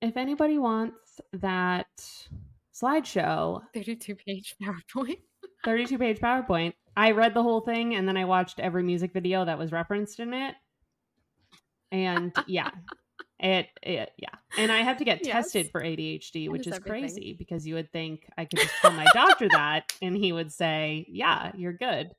If anybody wants that slideshow, 32-page PowerPoint. 32-page PowerPoint. I read the whole thing and then I watched every music video that was referenced in it. And yeah. It yeah. And I had to get tested for ADHD, that which is crazy because you would think I could just tell my doctor that and he would say, yeah, you're good.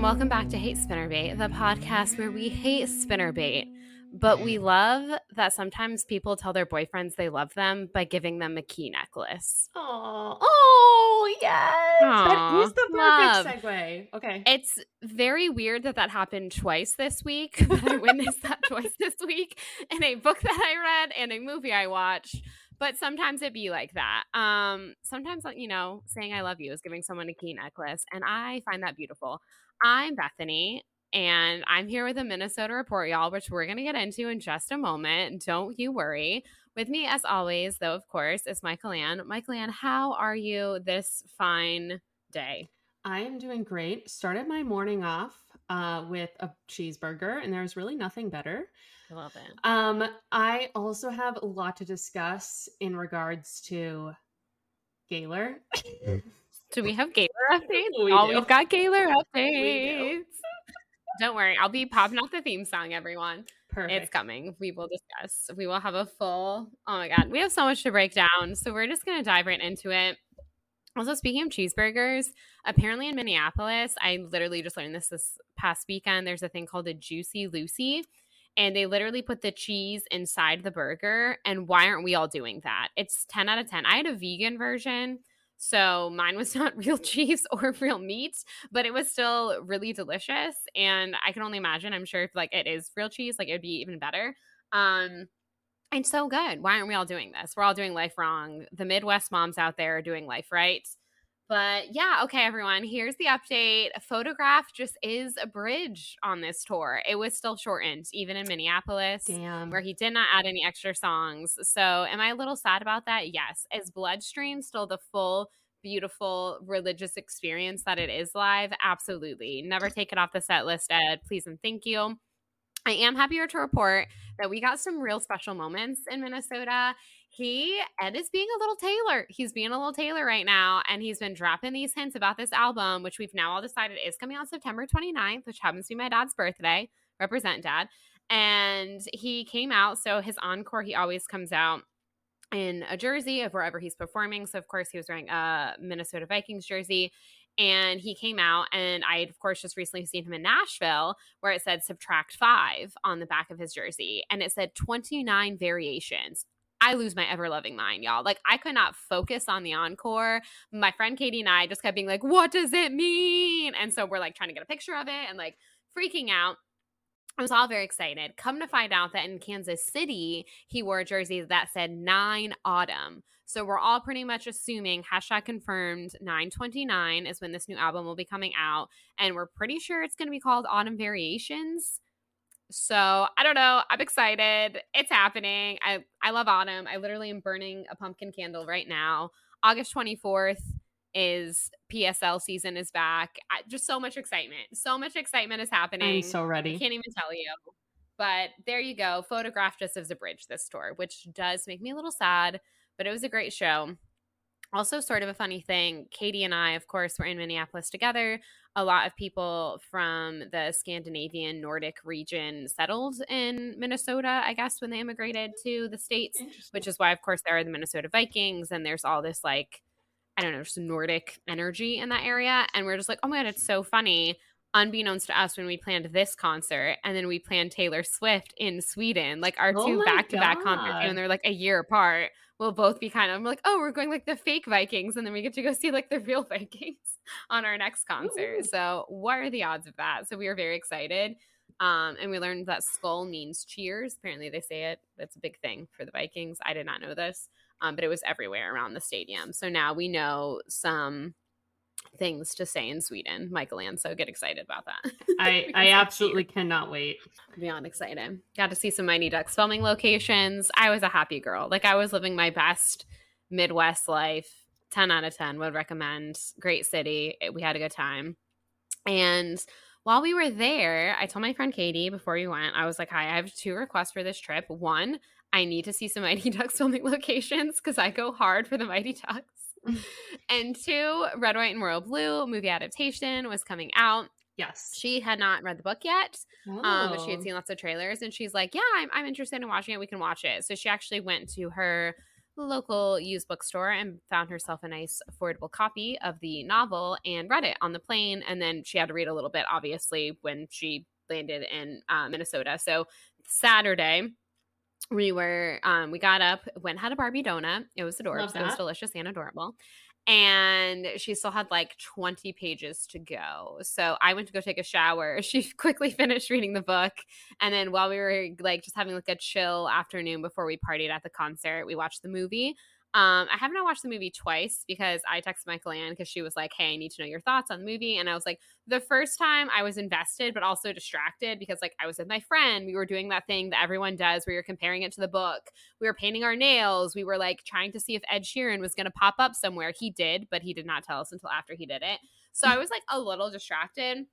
Welcome back to Hate Spinnerbait, the podcast where we hate Spinnerbait, but we love that sometimes people tell their boyfriends they love them by giving them a key necklace. Oh, yes. Aww, that was the perfect segue. Okay. It's very weird that happened twice this week, that I witnessed that twice this week in a book that I read and a movie I watched. But sometimes it be like that. Sometimes, you know, saying I love you is giving someone a key necklace. And I find that beautiful. I'm Bethany, and I'm here with a Minnesota report, y'all, which we're going to get into in just a moment. Don't you worry. With me, as always, though, of course, is Michael Ann. Michael Ann, how are you this fine day? I am doing great. Started my morning off with a cheeseburger, and there's really nothing better. I love it. I also have a lot to discuss in regards to Gaylor. Do we have Gaylor updates? We've got Gaylor updates. Do. Don't worry. I'll be popping off the theme song, everyone. Perfect. It's coming. We will discuss. We will have a full, oh my God. We have so much to break down. So we're just going to dive right into it. Also, speaking of cheeseburgers, apparently in Minneapolis, I literally just learned this past weekend, there's a thing called a Juicy Lucy. And they literally put the cheese inside the burger. And why aren't we all doing that? It's 10 out of 10. I had a vegan version, so mine was not real cheese or real meat, but it was still really delicious. And I can only imagine, I'm sure if like it is real cheese, like it'd be even better. And so good. Why aren't we all doing this? We're all doing life wrong. The Midwest moms out there are doing life right. But yeah, okay, everyone, here's the update. Photograph just is a bridge on this tour. It was still shortened, even in Minneapolis, where he did not add any extra songs. So am I a little sad about that? Yes. Is Bloodstream still the full, beautiful, religious experience that it is live? Absolutely. Never take it off the set list, Ed. Please and thank you. I am happier to report that we got some real special moments in Minnesota. Ed is being a little Taylor. He's being a little Taylor right now, and he's been dropping these hints about this album, which we've now all decided is coming out September 29th, which happens to be my dad's birthday. Represent, Dad. And he came out, so his encore, he always comes out in a jersey of wherever he's performing. So, of course, he was wearing a Minnesota Vikings jersey. And he came out, and I had, of course, just recently seen him in Nashville where it said "Subtract 5" on the back of his jersey, and it said 29 variations. I lose my ever-loving mind, y'all. Like, I could not focus on the encore. My friend Katie and I just kept being like, what does it mean? And so we're, like, trying to get a picture of it and, like, freaking out. I was all very excited. Come to find out that in Kansas City, he wore a jersey that said 9 Autumn. So we're all pretty much assuming, #confirmed, 9/29 is when this new album will be coming out. And we're pretty sure it's going to be called Autumn Variations. So I don't know. I'm excited. It's happening. I love autumn. I literally am burning a pumpkin candle right now. August 24th is PSL season is back. Just so much excitement. So much excitement is happening. I'm so ready. I can't even tell you. But there you go. Photograph just as a bridge this tour, which does make me a little sad, but it was a great show. Also, sort of a funny thing, Katie and I, of course, were in Minneapolis together. A lot of people from the Scandinavian Nordic region settled in Minnesota, I guess, when they immigrated to the States, which is why, of course, there are the Minnesota Vikings. And there's all this, like, I don't know, just Nordic energy in that area. And we're just like, oh, my God, it's so funny. unbeknownst to us when we planned this concert, and then we planned Taylor Swift in Sweden, like our two back-to-back concerts, and they're like a year apart. We'll both be kind of, I'm like, oh, we're going like the fake Vikings, and then we get to go see like the real Vikings on our next concert. Ooh. So what are the odds of that? So we were very excited. And we learned that skull means cheers. Apparently they say it. That's a big thing for the Vikings. I did not know this, but it was everywhere around the stadium. So now we know some things to say in Sweden, Michael Ann. So get excited about that. I absolutely cannot wait. Beyond excited. Got to see some Mighty Ducks filming locations. I was a happy girl. Like I was living my best Midwest life. 10 out of 10 would recommend. Great city. We had a good time. And while we were there, I told my friend Katie before we went, I was like, hi, I have two requests for this trip. One, I need to see some Mighty Ducks filming locations because I go hard for the Mighty Ducks. And two, Red, White, and Royal Blue movie adaptation was coming out. Yes. She had not read the book yet, but she had seen lots of trailers. And she's like, yeah, I'm interested in watching it. We can watch it. So she actually went to her local used bookstore and found herself a nice affordable copy of the novel and read it on the plane. And then she had to read a little bit, obviously, when she landed in Minnesota. So Saturday we were we got up, went had a Barbie donut. It was adorable. It was delicious and adorable. And she still had like 20 pages to go. So I went to go take a shower. She quickly finished reading the book. And then while we were like just having like a chill afternoon before we partied at the concert, we watched the movie. I have not watched the movie twice because I texted Michael Ann because she was like, hey, I need to know your thoughts on the movie. And I was like, the first time I was invested, but also distracted because like I was with my friend. We were doing that thing that everyone does where you're comparing it to the book. We were painting our nails. We were like trying to see if Ed Sheeran was going to pop up somewhere. He did, but he did not tell us until after he did it. So I was like a little distracted.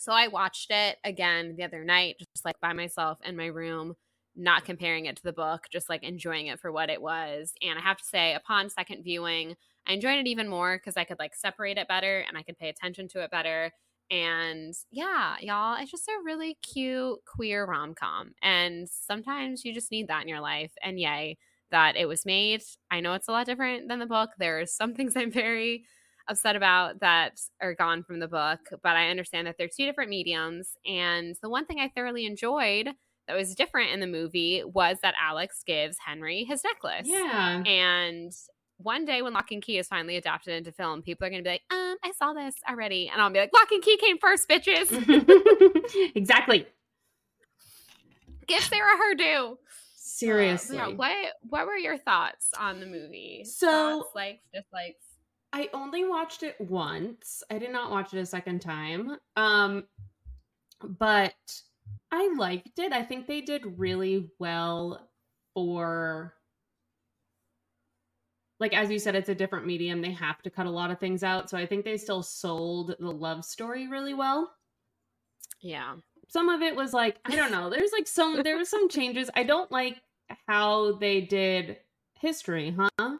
So I watched it again the other night, just like by myself in my room, not comparing it to the book, just like enjoying it for what it was. And I have to say, upon second viewing, I enjoyed it even more because I could like separate it better and I could pay attention to it better. And yeah, y'all, it's just a really cute queer rom-com. And sometimes you just need that in your life. And yay that it was made. I know it's a lot different than the book. There are some things I'm very upset about that are gone from the book, but I understand that they're two different mediums. And the one thing I thoroughly enjoyed that was different in the movie was that Alex gives Henry his necklace. Yeah. And one day when Lock and Key is finally adapted into film, people are going to be like, I saw this already. And I'll be like, Lock and Key came first, bitches. Exactly. Gifts they were her due. Seriously. Yeah, what were your thoughts on the movie? So thoughts, likes, dislikes? I only watched it once. I did not watch it a second time. But I liked it. I think they did really well for, like, as you said, it's a different medium. They have to cut a lot of things out. So I think they still sold the love story really well. Yeah. Some of it was like, I don't know. There's like there were some changes. I don't like how they did history, huh?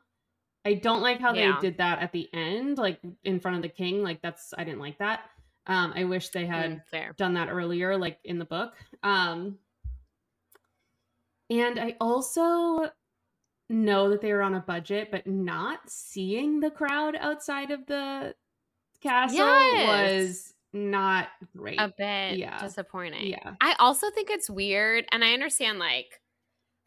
I don't like how they did that at the end, like in front of the king. Like I didn't like that. I wish they had done that earlier, like in the book. And I also know that they were on a budget, but not seeing the crowd outside of the castle was not great. A bit disappointing. Yeah. I also think it's weird, and I understand like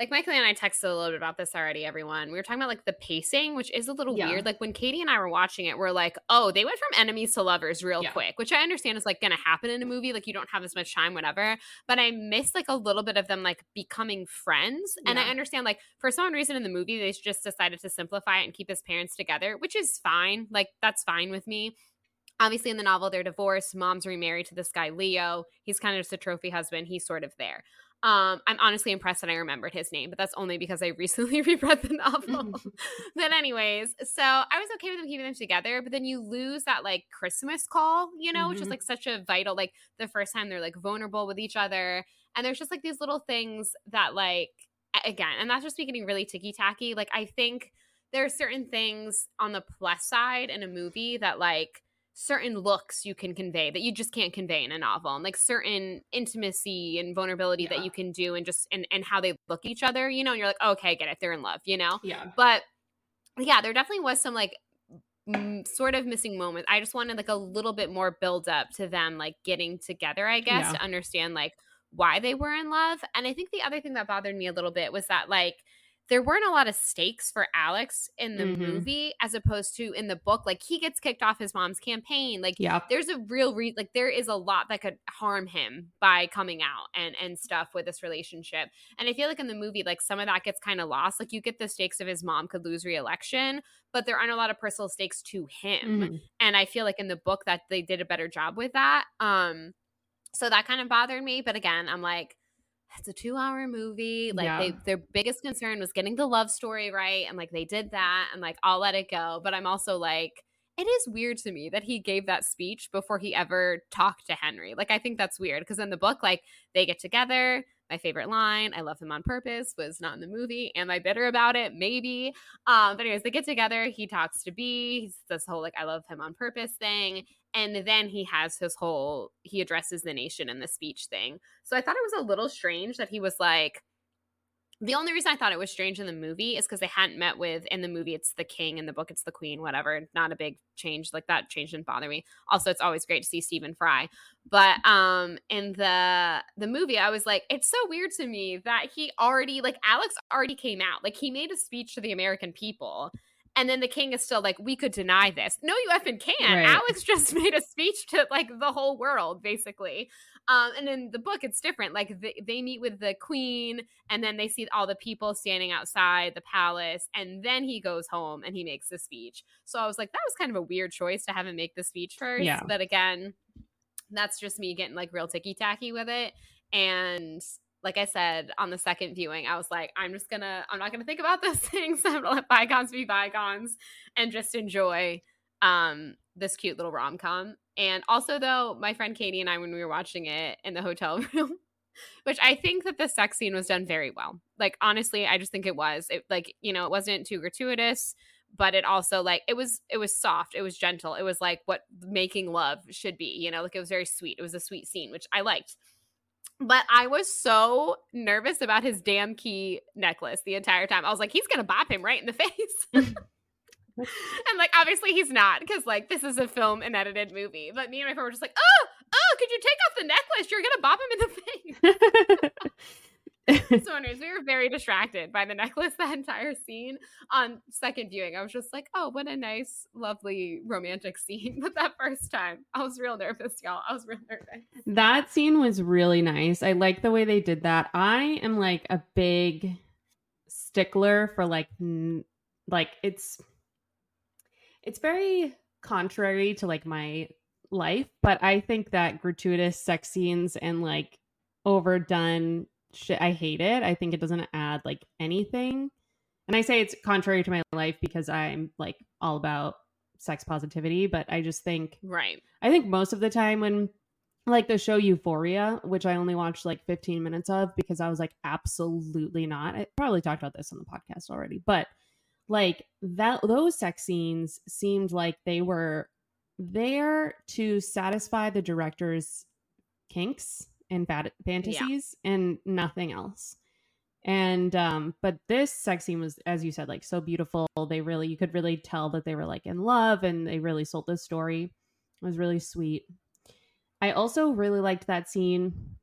Michael and I texted a little bit about this already, everyone. We were talking about like the pacing, which is a little weird. Like when Katie and I were watching it, we're like, oh, they went from enemies to lovers real quick, which I understand is like going to happen in a movie. Like you don't have as much time, whatever. But I miss like a little bit of them like becoming friends. And I understand like for some reason in the movie, they just decided to simplify it and keep his parents together, which is fine. Like that's fine with me. Obviously in the novel, they're divorced. Mom's remarried to this guy, Leo. He's kind of just a trophy husband. He's sort of there. I'm honestly impressed that I remembered his name, but that's only because I recently reread the novel. But anyways, so I was okay with them keeping them together, but then you lose that like Christmas call, you know, which is like such a vital, like the first time they're like vulnerable with each other. And there's just like these little things that like, again, and that's just me getting really ticky-tacky. Like I think there are certain things on the plus side in a movie that like, certain looks you can convey that you just can't convey in a novel, and like certain intimacy and vulnerability that you can do, and just and how they look at each other, you know, and you're like, oh, okay, I get it, they're in love, you know. But yeah, there definitely was some like sort of missing moments. I just wanted like a little bit more build up to them like getting together, I guess, to understand like why they were in love. And I think the other thing that bothered me a little bit was that like there weren't a lot of stakes for Alex in the movie as opposed to in the book. Like he gets kicked off his mom's campaign. Like there's a real there is a lot that could harm him by coming out and stuff with this relationship. And I feel like in the movie, like some of that gets kind of lost. Like you get the stakes of his mom could lose re-election, but there aren't a lot of personal stakes to him. And I feel like in the book that they did a better job with that. So that kind of bothered me. But again, I'm like, it's a 2-hour movie. Like their biggest concern was getting the love story right. And like they did that. And like I'll let it go. But I'm also like, it is weird to me that he gave that speech before he ever talked to Henry. Like I think that's weird because in the book, like they get together. My favorite line, I love him on purpose, was not in the movie. Am I bitter about it? Maybe. But anyways, they get together. He talks to B. He's this whole like I love him on purpose thing. And then he has his whole – he addresses the nation in the speech thing. So I thought it was a little strange that he was like – the only reason I thought it was strange in the movie is because they hadn't met with – in the movie it's the king, in the book it's the queen, whatever. Not a big change. Like that change didn't bother me. Also, it's always great to see Stephen Fry. But in the movie, I was like, it's so weird to me that he already – like Alex already came out. Like he made a speech to the American people. And then the king is still like, we could deny this. No, you effing can't. Right. Alex just made a speech to like the whole world, basically. And in the book, it's different. Like they meet with the queen and then they see all the people standing outside the palace. And then he goes home and he makes the speech. So I was like, that was kind of a weird choice to have him make the speech first. Yeah. But again, that's just me getting like real ticky-tacky with it. And like I said, on the second viewing, I was like, I'm not going to think about those things. I'm going to let bygones be bygones and just enjoy this cute little rom-com. And also, though, my friend Katie and I, when we were watching it in the hotel room, which I think that the sex scene was done very well. Like, honestly, I just think it was. It, like, you know, it wasn't too gratuitous, but it also, like, it was soft. It was gentle. It was, like, what making love should be, you know? Like, it was very sweet. It was a sweet scene, which I liked. But I was so nervous about his damn key necklace the entire time. I was like, he's going to bop him right in the face. And, like, obviously he's not because, like, this is a film and edited movie. But me and my friend were just like, oh, could you take off the necklace? You're going to bop him in the face. So anyways, we were very distracted by the necklace the entire scene. On second viewing, I was just like, oh, what a nice, lovely, romantic scene. But that first time, I was real nervous, y'all. I was real nervous. That scene was really nice. I like the way they did that. I am like a big stickler for like it's very contrary to like my life, but I think that gratuitous sex scenes and like overdone shit, I hate it. I think it doesn't add like anything. And I say it's contrary to my life because I'm like all about sex positivity, but I just think I think most of the time when like the show Euphoria, which I only watched like 15 minutes of because I was like absolutely not. I probably talked about this on the podcast already, but like that those sex scenes seemed like they were there to satisfy the director's kinks and fantasies and nothing else. And but this sex scene was, as you said, like so beautiful. They really, you could really tell that they were like in love and they really sold this story. It was really sweet. I also really liked that scene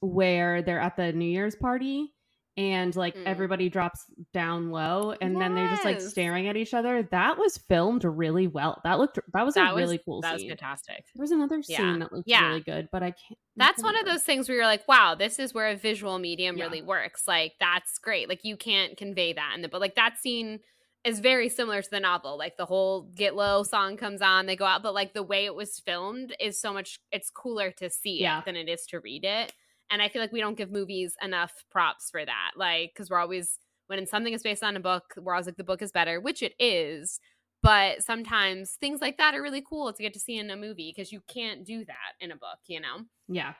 where they're at the New Year's party and like everybody drops down low and then they're just like staring at each other. That was filmed really well. That was a really cool scene. That was fantastic. There was another scene that looked really good, but I can't. That's one of those things where you're like, wow, this is where a visual medium really works. Like, that's great. Like, you can't convey that in the book. Like, that scene is very similar to the novel. Like, the whole Get Low song comes on, they go out, but like the way it was filmed is so much, it's cooler to see it than it is to read it. And I feel like we don't give movies enough props for that. Like, because we're always, when something is based on a book, we're always like, the book is better, which it is. But sometimes things like that are really cool to get to see in a movie because you can't do that in a book, you know? Yeah.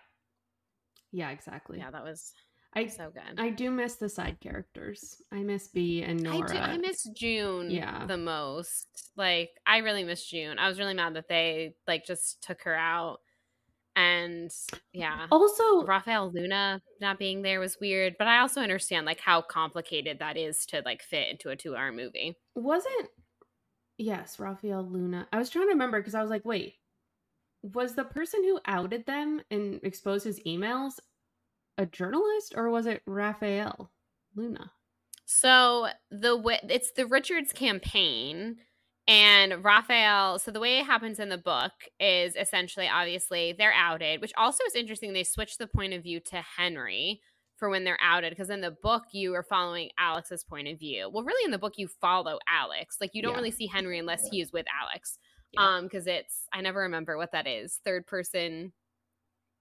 Yeah, exactly. Yeah, that was so good. I do miss the side characters. I miss Bea and Nora. I miss June the most. Like, I really miss June. I was really mad that they, like, just took her out. And yeah, also Rafael Luna not being there was weird, but I also understand like how complicated that is to like fit into a 2-hour movie. Wasn't Yes, Rafael Luna. I was trying to remember because I was like, wait, was the person who outed them and exposed his emails a journalist, or was it Rafael Luna? So it's the Richards campaign and Rafael. So the way it happens in the book is essentially, obviously, they're outed, which also is interesting. They switch the point of view to Henry for when they're outed, because in the book you are following Alex's point of view. Well, really in the book you follow Alex. Like you don't really see Henry unless he is with Alex. Because it's, I never remember what that is. Third person,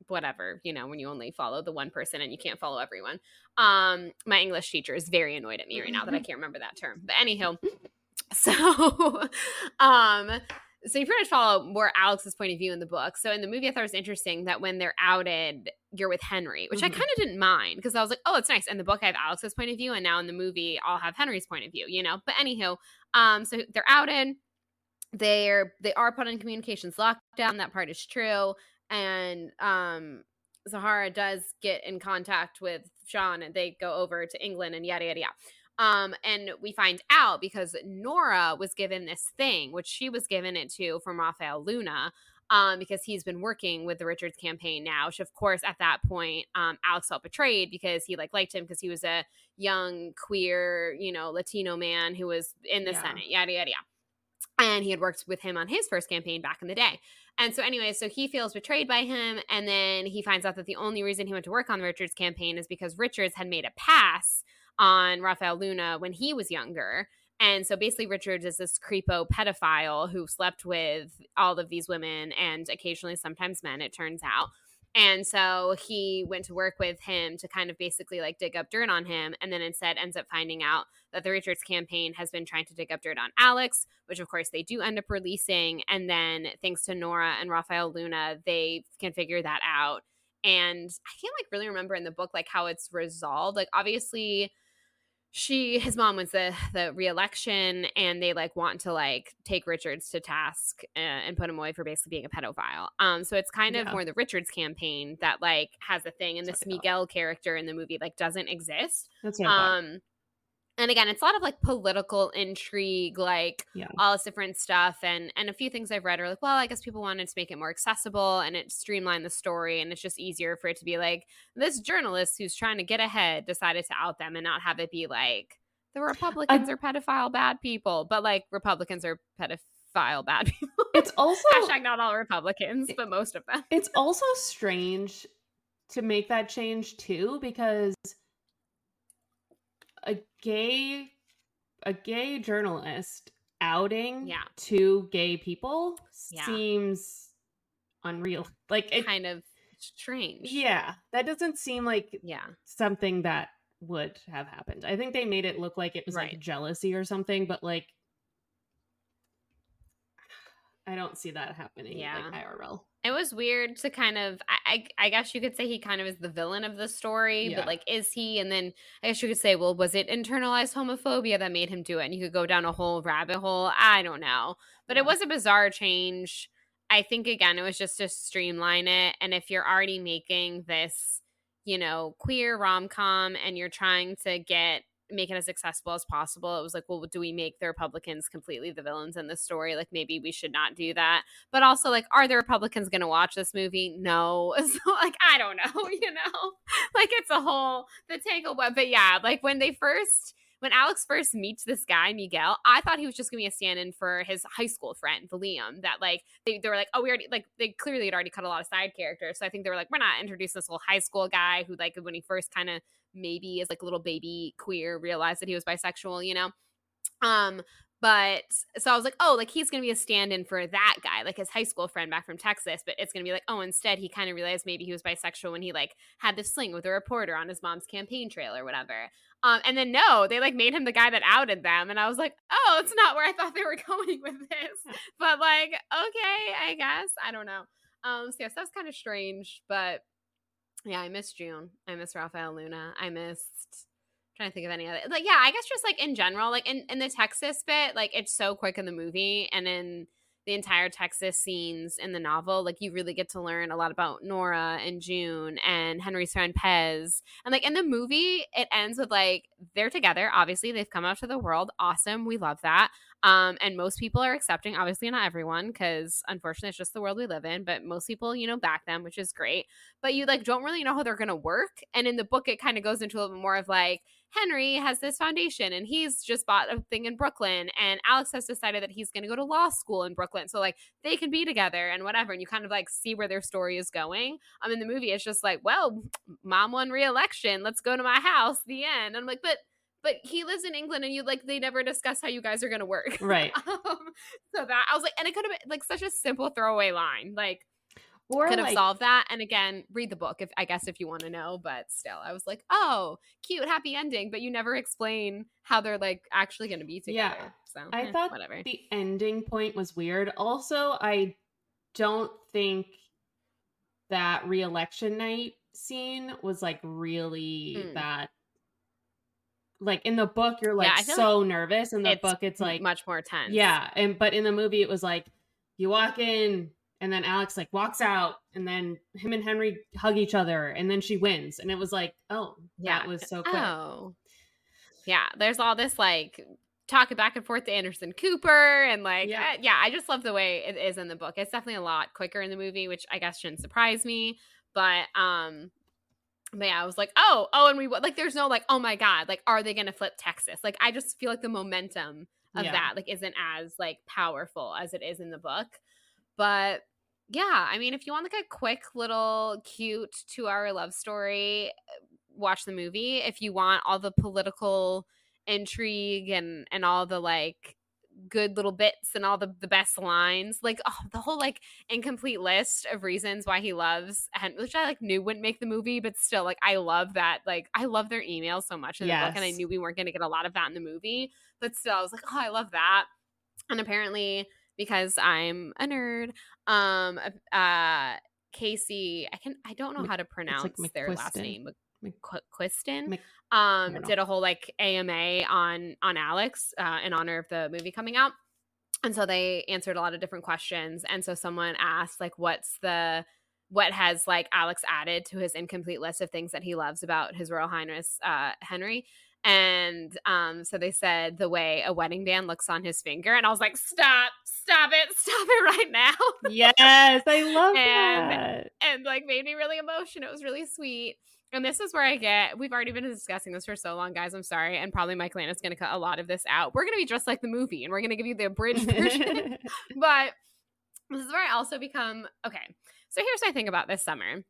whatever, you know, when you only follow the one person and you can't follow everyone. My English teacher is very annoyed at me right now that I can't remember that term. But anywho, so so you pretty much follow more Alex's point of view in the book. So in the movie, I thought it was interesting that when they're outed, you're with Henry, which I kind of didn't mind because I was like, oh, it's nice. In the book, I have Alex's point of view, and now in the movie, I'll have Henry's point of view, you know. But anywho, so they're outed. They are put on communications lockdown. That part is true. And Zahara does get in contact with Sean, and they go over to England and yada, yada, yada. And we find out because Nora was given this thing, which she was given it to from Rafael Luna, because he's been working with the Richards campaign now, which of course at that point, Alex felt betrayed because he liked him because he was a young, queer, you know, Latino man who was in the Senate, yada, yada, yada. And he had worked with him on his first campaign back in the day. And so anyway, so he feels betrayed by him. And then he finds out that the only reason he went to work on the Richards campaign is because Richards had made a pass on Rafael Luna when he was younger. And so basically Richards is this creepo pedophile who slept with all of these women and occasionally sometimes men, it turns out. And so he went to work with him to kind of basically like dig up dirt on him, and then instead ends up finding out that the Richards campaign has been trying to dig up dirt on Alex, which of course they do end up releasing. And then thanks to Nora and Rafael Luna, they can figure that out. And I can't like really remember in the book like how it's resolved. Like obviously his mom wins the re-election, and they like want to like take Richards to task and put him away for basically being a pedophile. So it's kind of more the Richards campaign that like has a thing, and this Miguel character in the movie like doesn't exist. That's and again, it's a lot of like political intrigue, like all this different stuff, and a few things I've read are like, well, I guess people wanted to make it more accessible and it streamlined the story, and it's just easier for it to be like this journalist who's trying to get ahead decided to out them and not have it be like the Republicans are pedophile bad people, but like Republicans are pedophile bad people. It's also hashtag not all Republicans, but most of them. It's also strange to make that change too, because a gay journalist outing two gay people seems unreal. Like it kind of strange. Yeah. That doesn't seem like something that would have happened. I think they made it look like it was like jealousy or something, but like I don't see that happening like IRL. It was weird to kind of, I guess you could say he kind of is the villain of the story, but like, is he? And then I guess you could say, well, was it internalized homophobia that made him do it? And you could go down a whole rabbit hole. I don't know. But it was a bizarre change. I think, again, it was just to streamline it. And if you're already making this, you know, queer rom-com and you're trying to make it as accessible as possible, it was like, well, do we make the Republicans completely the villains in this story? Like, maybe we should not do that. But also, like, are the Republicans going to watch this movie? No. So, like, I don't know, you know? Like, it's a whole, the tangled web. But yeah, like, when Alex first meets this guy, Miguel, I thought he was just going to be a stand-in for his high school friend, Liam, that, like, they were like, oh, we already, like, they clearly had already cut a lot of side characters. So I think they were like, we're not introducing this whole high school guy who, like, when he first kind of maybe is like a little baby queer, realized that he was bisexual, you know? But so I was like, oh, like he's going to be a stand-in for that guy, like his high school friend back from Texas. But it's going to be like, oh, instead he kind of realized maybe he was bisexual when he like had this fling with a reporter on his mom's campaign trail or whatever. And then no, they like made him the guy that outed them. And I was like, oh, it's not where I thought they were going with this. But like, okay, I guess. I don't know. So yes, that's kind of strange, but yeah, I miss June. I miss Rafael Luna. I'm trying to think of any other. Like, yeah, I guess just like in general, like in the Texas bit, like it's so quick in the movie, and in the entire Texas scenes in the novel, like you really get to learn a lot about Nora and June and Henrietta and Pez. And like in the movie, it ends with like they're together. Obviously, they've come out to the world. Awesome. We love that. And most people are accepting, obviously not everyone, because unfortunately it's just the world we live in, but most people, you know, back them, which is great. But you like don't really know how they're going to work. And in the book, it kind of goes into a little bit more of like, Henry has this foundation and he's just bought a thing in Brooklyn, and Alex has decided that he's going to go to law school in Brooklyn. So like they can be together and whatever. And you kind of like see where their story is going. In the movie, it's just like, well, mom won re-election. Let's go to my house. The end. And I'm like, but he lives in England, and you like, they never discuss how you guys are going to work. Right. So that I was like, and it could have been like such a simple throwaway line. Like, or could have like, solved that. And again, read the book, if I guess, if you want to know. But still, I was like, oh, cute, happy ending. But you never explain how they're like actually going to be together. Yeah. So I thought whatever. The ending point was weird. Also, I don't think that re-election night scene was like really that. Like in the book, you're like so like nervous. In the book, it's like much more tense. Yeah. But in the movie, it was like you walk in, and then Alex like walks out, and then him and Henry hug each other, and then she wins. And it was like, oh, yeah. That was so quick. Oh. Yeah. There's all this like talking back and forth to Anderson Cooper. And like, yeah, I just love the way it is in the book. It's definitely a lot quicker in the movie, which I guess shouldn't surprise me. But yeah, I was like, oh, and we like, there's no like, oh my God, like, are they going to flip Texas? Like, I just feel like the momentum of that like isn't as like powerful as it is in the book. But yeah, I mean, if you want like a quick little cute 2-hour love story, watch the movie. If you want all the political intrigue and all the like good little bits and all the best lines, like the whole like incomplete list of reasons why he loves, and which I like knew wouldn't make the movie, but still like I love that. Like I love their email so much in the book, and I knew we weren't going to get a lot of that in the movie, but still I was like, oh, I love that. And apparently, because I'm a nerd, Casey, I don't know how to pronounce like their last name. McQuiston did a whole like AMA on Alex in honor of the movie coming out, and so they answered a lot of different questions. And so someone asked like, what has like Alex added to his incomplete list of things that he loves about His Royal Highness Henry? And so they said the way a wedding band looks on his finger, and I was like, stop it right now. Yes, I love that. And like made me really emotional. It was really sweet. And this is where we've already been discussing this for so long, guys, I'm sorry, and probably Michael Ann is going to cut a lot of this out. We're going to be just like the movie, and we're going to give you the abridged version. But this is where I also become, okay, so here's my thing about this summer.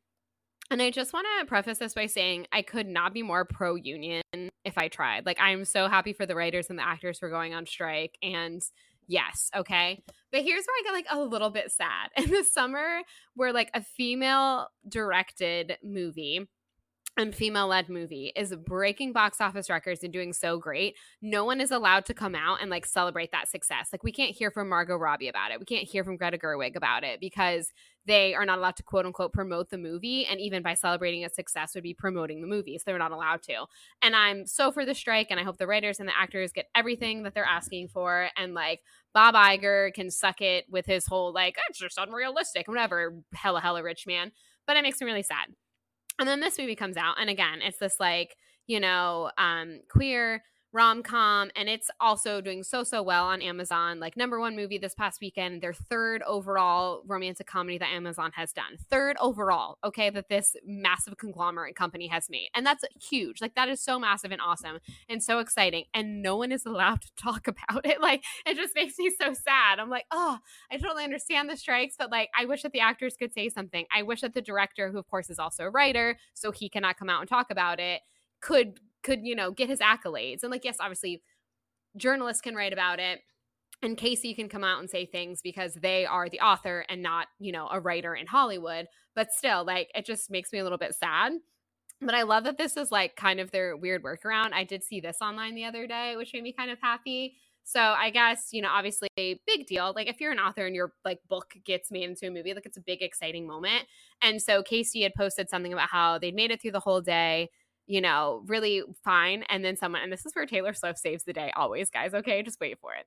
And I just want to preface this by saying I could not be more pro-union if I tried. Like, I'm so happy for the writers and the actors for going on strike. And yes, okay. But here's where I get, like, a little bit sad. In the summer where, like, a female-directed movie and female-led movie is breaking box office records and doing so great, no one is allowed to come out and, like, celebrate that success. Like, we can't hear from Margot Robbie about it. We can't hear from Greta Gerwig about it because – they are not allowed to quote-unquote promote the movie, and even by celebrating its success would be promoting the movie, so they're not allowed to. And I'm so for the strike, and I hope the writers and the actors get everything that they're asking for, and, like, Bob Iger can suck it with his whole, like, it's just unrealistic, whatever, hella rich man. But it makes me really sad. And then this movie comes out, and again, it's this, like, you know, queer rom-com, and it's also doing so well on Amazon, like #1 movie this past weekend, their 3rd overall romantic comedy that Amazon has done. 3rd overall, okay, that this massive conglomerate company has made. And that's huge. Like, that is so massive and awesome and so exciting, and no one is allowed to talk about it. Like, it just makes me so sad. I'm like, oh, I totally understand the strikes, but like, I wish that the actors could say something. I wish that the director, who of course is also a writer, so he cannot come out and talk about it, could, you know, get his accolades. And like, yes, obviously journalists can write about it, and Casey can come out and say things because they are the author and not, you know, a writer in Hollywood. But still, like, it just makes me a little bit sad. But I love that this is like kind of their weird workaround. I did see this online the other day, which made me kind of happy. So I guess, you know, obviously a big deal. Like, if you're an author and your like book gets made into a movie, like, it's a big, exciting moment. And so Casey had posted something about how they'd made it through the whole day, you know, really fine. And then someone, and this is where Taylor Swift saves the day always, guys. Okay, just wait for it.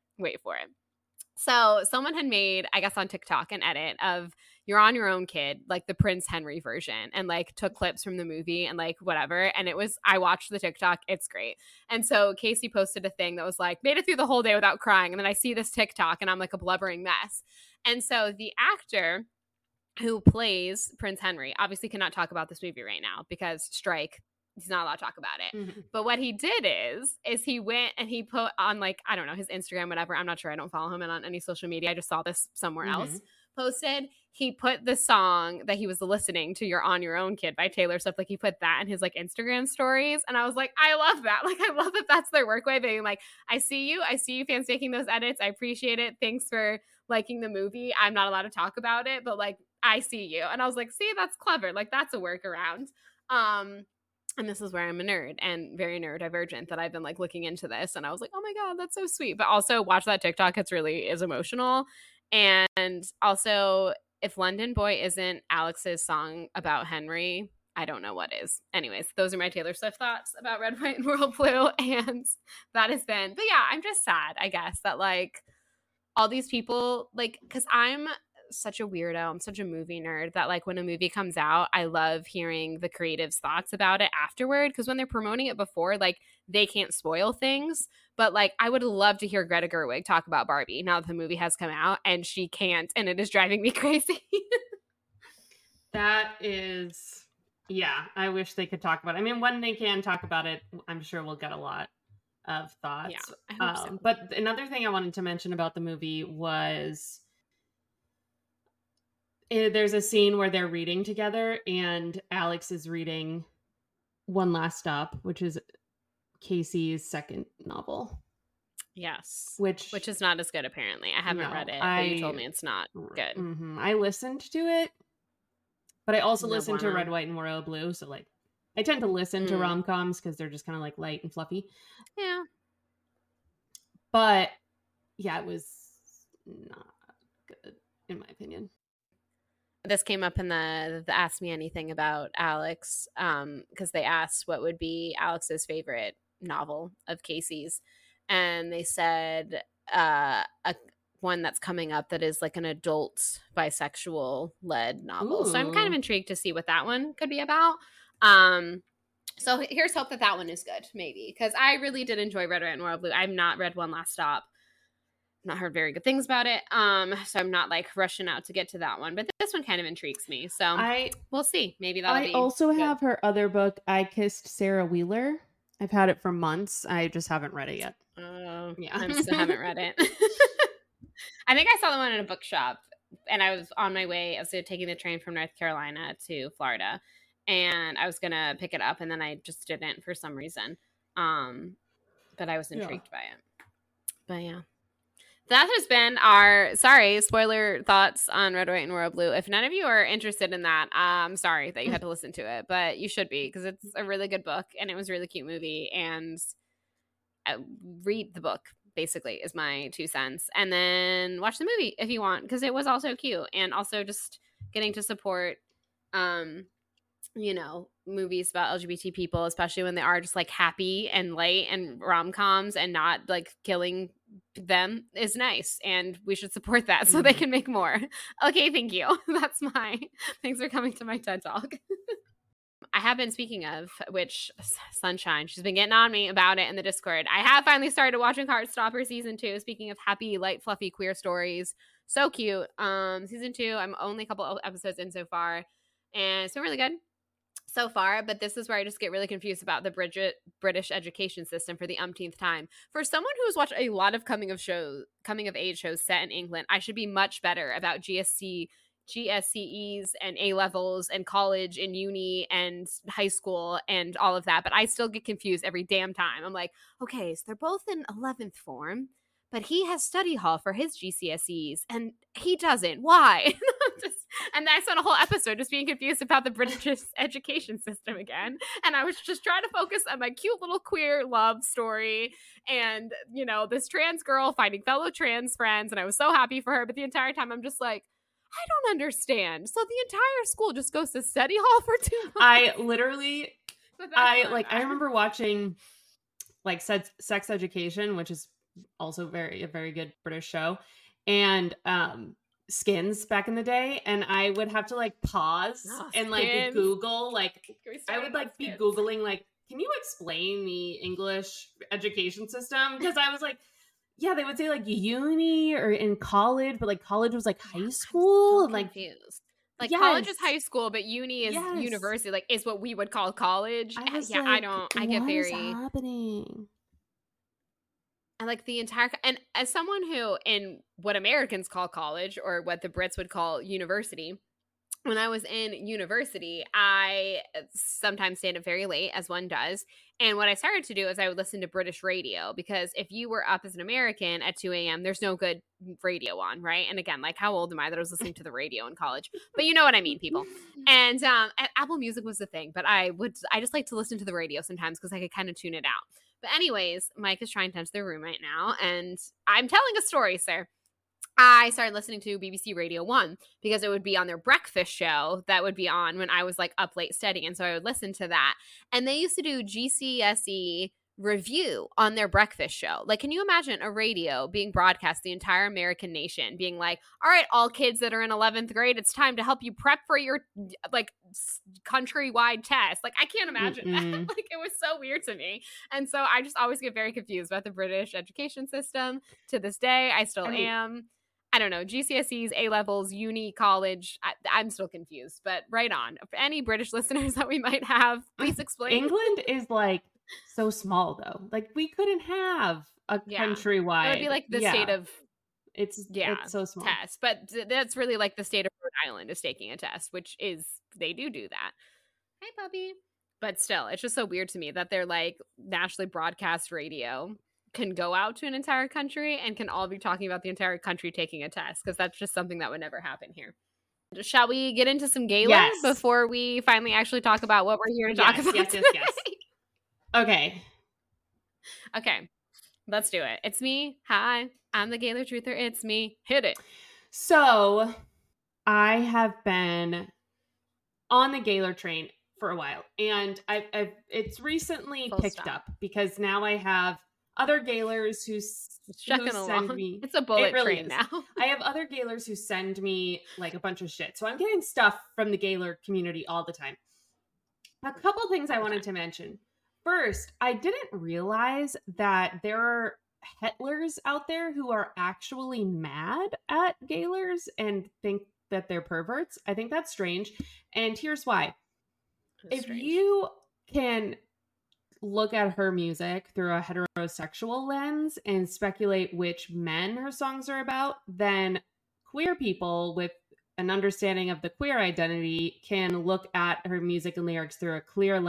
So someone had made, I guess on TikTok, an edit of You're on Your Own, Kid, like the Prince Henry version, and like took clips from the movie and like whatever. And it was, I watched the TikTok. It's great. And so Casey posted a thing that was like, made it through the whole day without crying. And then I see this TikTok and I'm like a blubbering mess. And so the actor who plays Prince Henry obviously cannot talk about this movie right now because strike. He's not allowed to talk about it. Mm-hmm. But what he did is he went and he put on, like, I don't know, his Instagram, whatever. I'm not sure. I don't follow him on any social media. I just saw this somewhere else posted. He put the song that he was listening to, You're on Your Own, Kid by Taylor Swift. Like, he put that in his like Instagram stories. And I was like, I love that. Like, I love that that's their work way of being like, I see you fans making those edits. I appreciate it. Thanks for liking the movie. I'm not allowed to talk about it, but like, I see you. And I was like, see, that's clever. Like, that's a workaround. And this is where I'm a nerd and very neurodivergent that I've been like looking into this. And I was like, oh my God, that's so sweet. But also watch that TikTok. It's really is emotional. And also if London Boy isn't Alex's song about Henry, I don't know what is. Anyways, those are my Taylor Swift thoughts about Red, White, and Royal Blue. And that has been, but yeah, I'm just sad, I guess, that like all these people, like, because I'm such a weirdo, I'm such a movie nerd that like when a movie comes out, I love hearing the creative's thoughts about it afterward, because when they're promoting it before, like they can't spoil things. But like I would love to hear Greta Gerwig talk about Barbie now that the movie has come out, and she can't, and it is driving me crazy. That is, yeah, I wish they could talk about it. I mean, when they can talk about it, I'm sure we'll get a lot of thoughts. Yeah, I hope so. But another thing I wanted to mention about the movie was there's a scene where they're reading together and Alex is reading One Last Stop, which is Casey's second novel. Yes. Which is not as good, apparently. I haven't read it, but you told me it's not good. Mm-hmm. I listened to it, but I also listened to Red, White, and Royal Blue. So like I tend to listen to rom-coms because they're just kind of like light and fluffy. Yeah. But yeah, it was not good in my opinion. This came up in the Ask Me Anything about Alex, because they asked what would be Alex's favorite novel of Casey's. And they said one that's coming up that is like an adult bisexual-led novel. Ooh. So I'm kind of intrigued to see what that one could be about. So here's hope that that one is good, maybe. Because I really did enjoy Red, White, and Royal Blue. I've not read One Last Stop. Not heard very good things about it, so I'm not like rushing out to get to that one, but this one kind of intrigues me, so we'll see. Maybe that'll be also good. Have her other book, I Kissed Sarah Wheeler. I've had it for months. I just haven't read it yet. Oh yeah, I still haven't read it. I think I saw the one in a bookshop, and I was on my way, I was taking the train from North Carolina to Florida, and I was gonna pick it up, and then I just didn't for some reason, but I was intrigued by it. But yeah, that has been our, spoiler thoughts on Red, White, and Royal Blue. If none of you are interested in that, I'm sorry that you had to listen to it, but you should be, because it's a really good book, and it was a really cute movie, and read the book, basically, is my 2 cents. And then watch the movie if you want, because it was also cute, and also just getting to support, you know, movies about LGBT people, especially when they are just like happy and light and rom-coms and not like killing them, is nice, and we should support that so they can make more. Okay, thank you. That's my thanks for coming to my TED Talk. I have been, speaking of which, Sunshine, she's been getting on me about it in the Discord. I have finally started watching Heartstopper season 2. Speaking of happy, light, fluffy queer stories, so cute. Season 2, I'm only a couple of episodes in so far, and it's been really good so far, but this is where I just get really confused about the British education system for the umpteenth time. For someone who has watched a lot of coming of age shows set in England, I should be much better about GCSEs and A levels and college and uni and high school and all of that, but I still get confused every damn time. I'm like, okay, so they're both in 11th form, but he has study hall for his GCSEs and he doesn't. Why? And I spent a whole episode just being confused about the British education system again. And I was just trying to focus on my cute little queer love story and, you know, this trans girl finding fellow trans friends. And I was so happy for her. But the entire time I'm just like, I don't understand. So the entire school just goes to study hall for 2 months. I remember watching like Sex Education, which is also a very good British show. and Skins back in the day, and I would have to like pause and like Google, like I would like be Googling like, can you explain the English education system? Because I was like, yeah, they would say like uni or in college, but like college was like high school. I'm so confused. Like college is high school, but uni is university. Like is what we would call college. I was like, I don't. I get very. What is happening? I like the entire, and as someone who, in what Americans call college or what the Brits would call university, when I was in university, I sometimes stayed up very late, as one does. And what I started to do is I would listen to British radio, because if you were up as an American at 2 a.m., there's no good radio on, right? And again, like how old am I that I was listening to the radio in college? But you know what I mean, people. And Apple Music was the thing, but I just like to listen to the radio sometimes because I could kind of tune it out. But anyways, Mike is trying to enter their room right now, and I'm telling a story, sir. I started listening to BBC Radio 1 because it would be on their breakfast show that would be on when I was like up late studying. And so I would listen to that. And they used to do GCSE review on their breakfast show. Like, can you imagine a radio being broadcast the entire American nation being like, all right, all kids that are in 11th grade, it's time to help you prep for your like countrywide test. Like, I can't imagine that. Like, it was so weird to me. And so I just always get very confused about the British education system to this day. I still am. I don't know, GCSEs, A-levels, uni, college. I'm still confused, but right on. For any British listeners that we might have, please explain. England is like so small, though. Like, we couldn't have a countrywide. It would be like the state of it's so small. Test. But that's really like the state of Rhode Island is taking a test, which is, they do that. Hi, Bubby. But still, it's just so weird to me that they're like nationally broadcast radio can go out to an entire country and can all be talking about the entire country taking a test, because that's just something that would never happen here. Shall we get into some Gaylor before we finally actually talk about what we're here to talk about today? Yes. Okay. Let's do it. It's me. Hi. I'm the Gaylor Truther. It's me. Hit it. So I have been on the Gaylor train for a while, and I've it's recently picked up because now I have other Gaylors who send me. It's a bullet train now. I have other Gaylors who send me like a bunch of shit. So I'm getting stuff from the Gaylor community all the time. A couple things I wanted to mention. First, I didn't realize that there are hetlers out there who are actually mad at Gaylors and think that they're perverts. I think that's strange. And here's why. If you can look at her music through a heterosexual lens and speculate which men her songs are about, then queer people with an understanding of the queer identity can look at her music and lyrics through a queer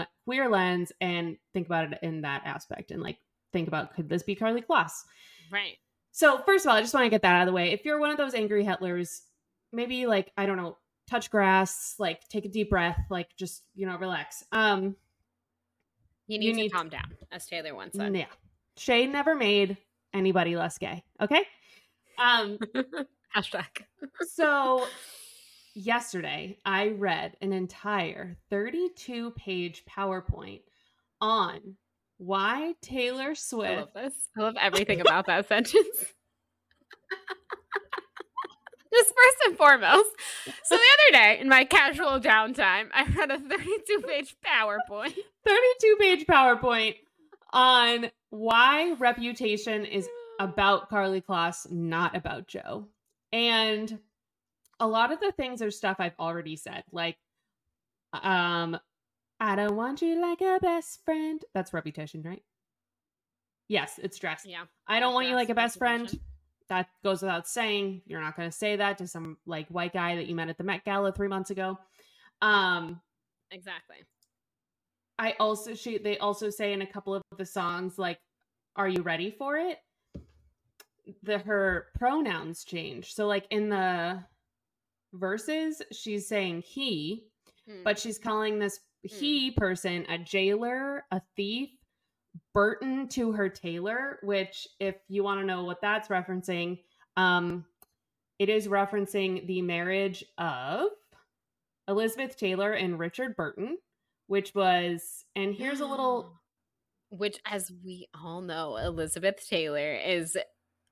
lens and think about it in that aspect, and like think about, could this be Karlie Kloss? Right. So first of all, I just want to get that out of the way. If you're one of those angry hetlers, maybe like, I don't know, touch grass, like take a deep breath, like just, you know, relax. You need to calm down, as Taylor once said. Yeah. Shay never made anybody less gay. Okay. Hashtag. So yesterday I read an entire 32-page PowerPoint on why Taylor Swift. I love this. I love everything about that sentence. Just first and foremost. So the other day, in my casual downtime, I read a 32-page PowerPoint on why Reputation is about Karlie Kloss, not about Joe. And a lot of the things are stuff I've already said, like, I don't want you like a best friend. That's Reputation, right? Yes, it's Dress. Yeah. I don't want you like a best friend. That goes without saying. You're not going to say that to some like white guy that you met at the Met Gala 3 months ago. Exactly. I also, they also say in a couple of the songs, like, are you ready for it? Her pronouns change. So like in the verses, she's saying he, but she's calling this he person a jailer, a thief, Burton to her Taylor, which if you want to know what that's referencing, it is referencing the marriage of Elizabeth Taylor and Richard Burton, which was, and here's a little, which as we all know, Elizabeth Taylor is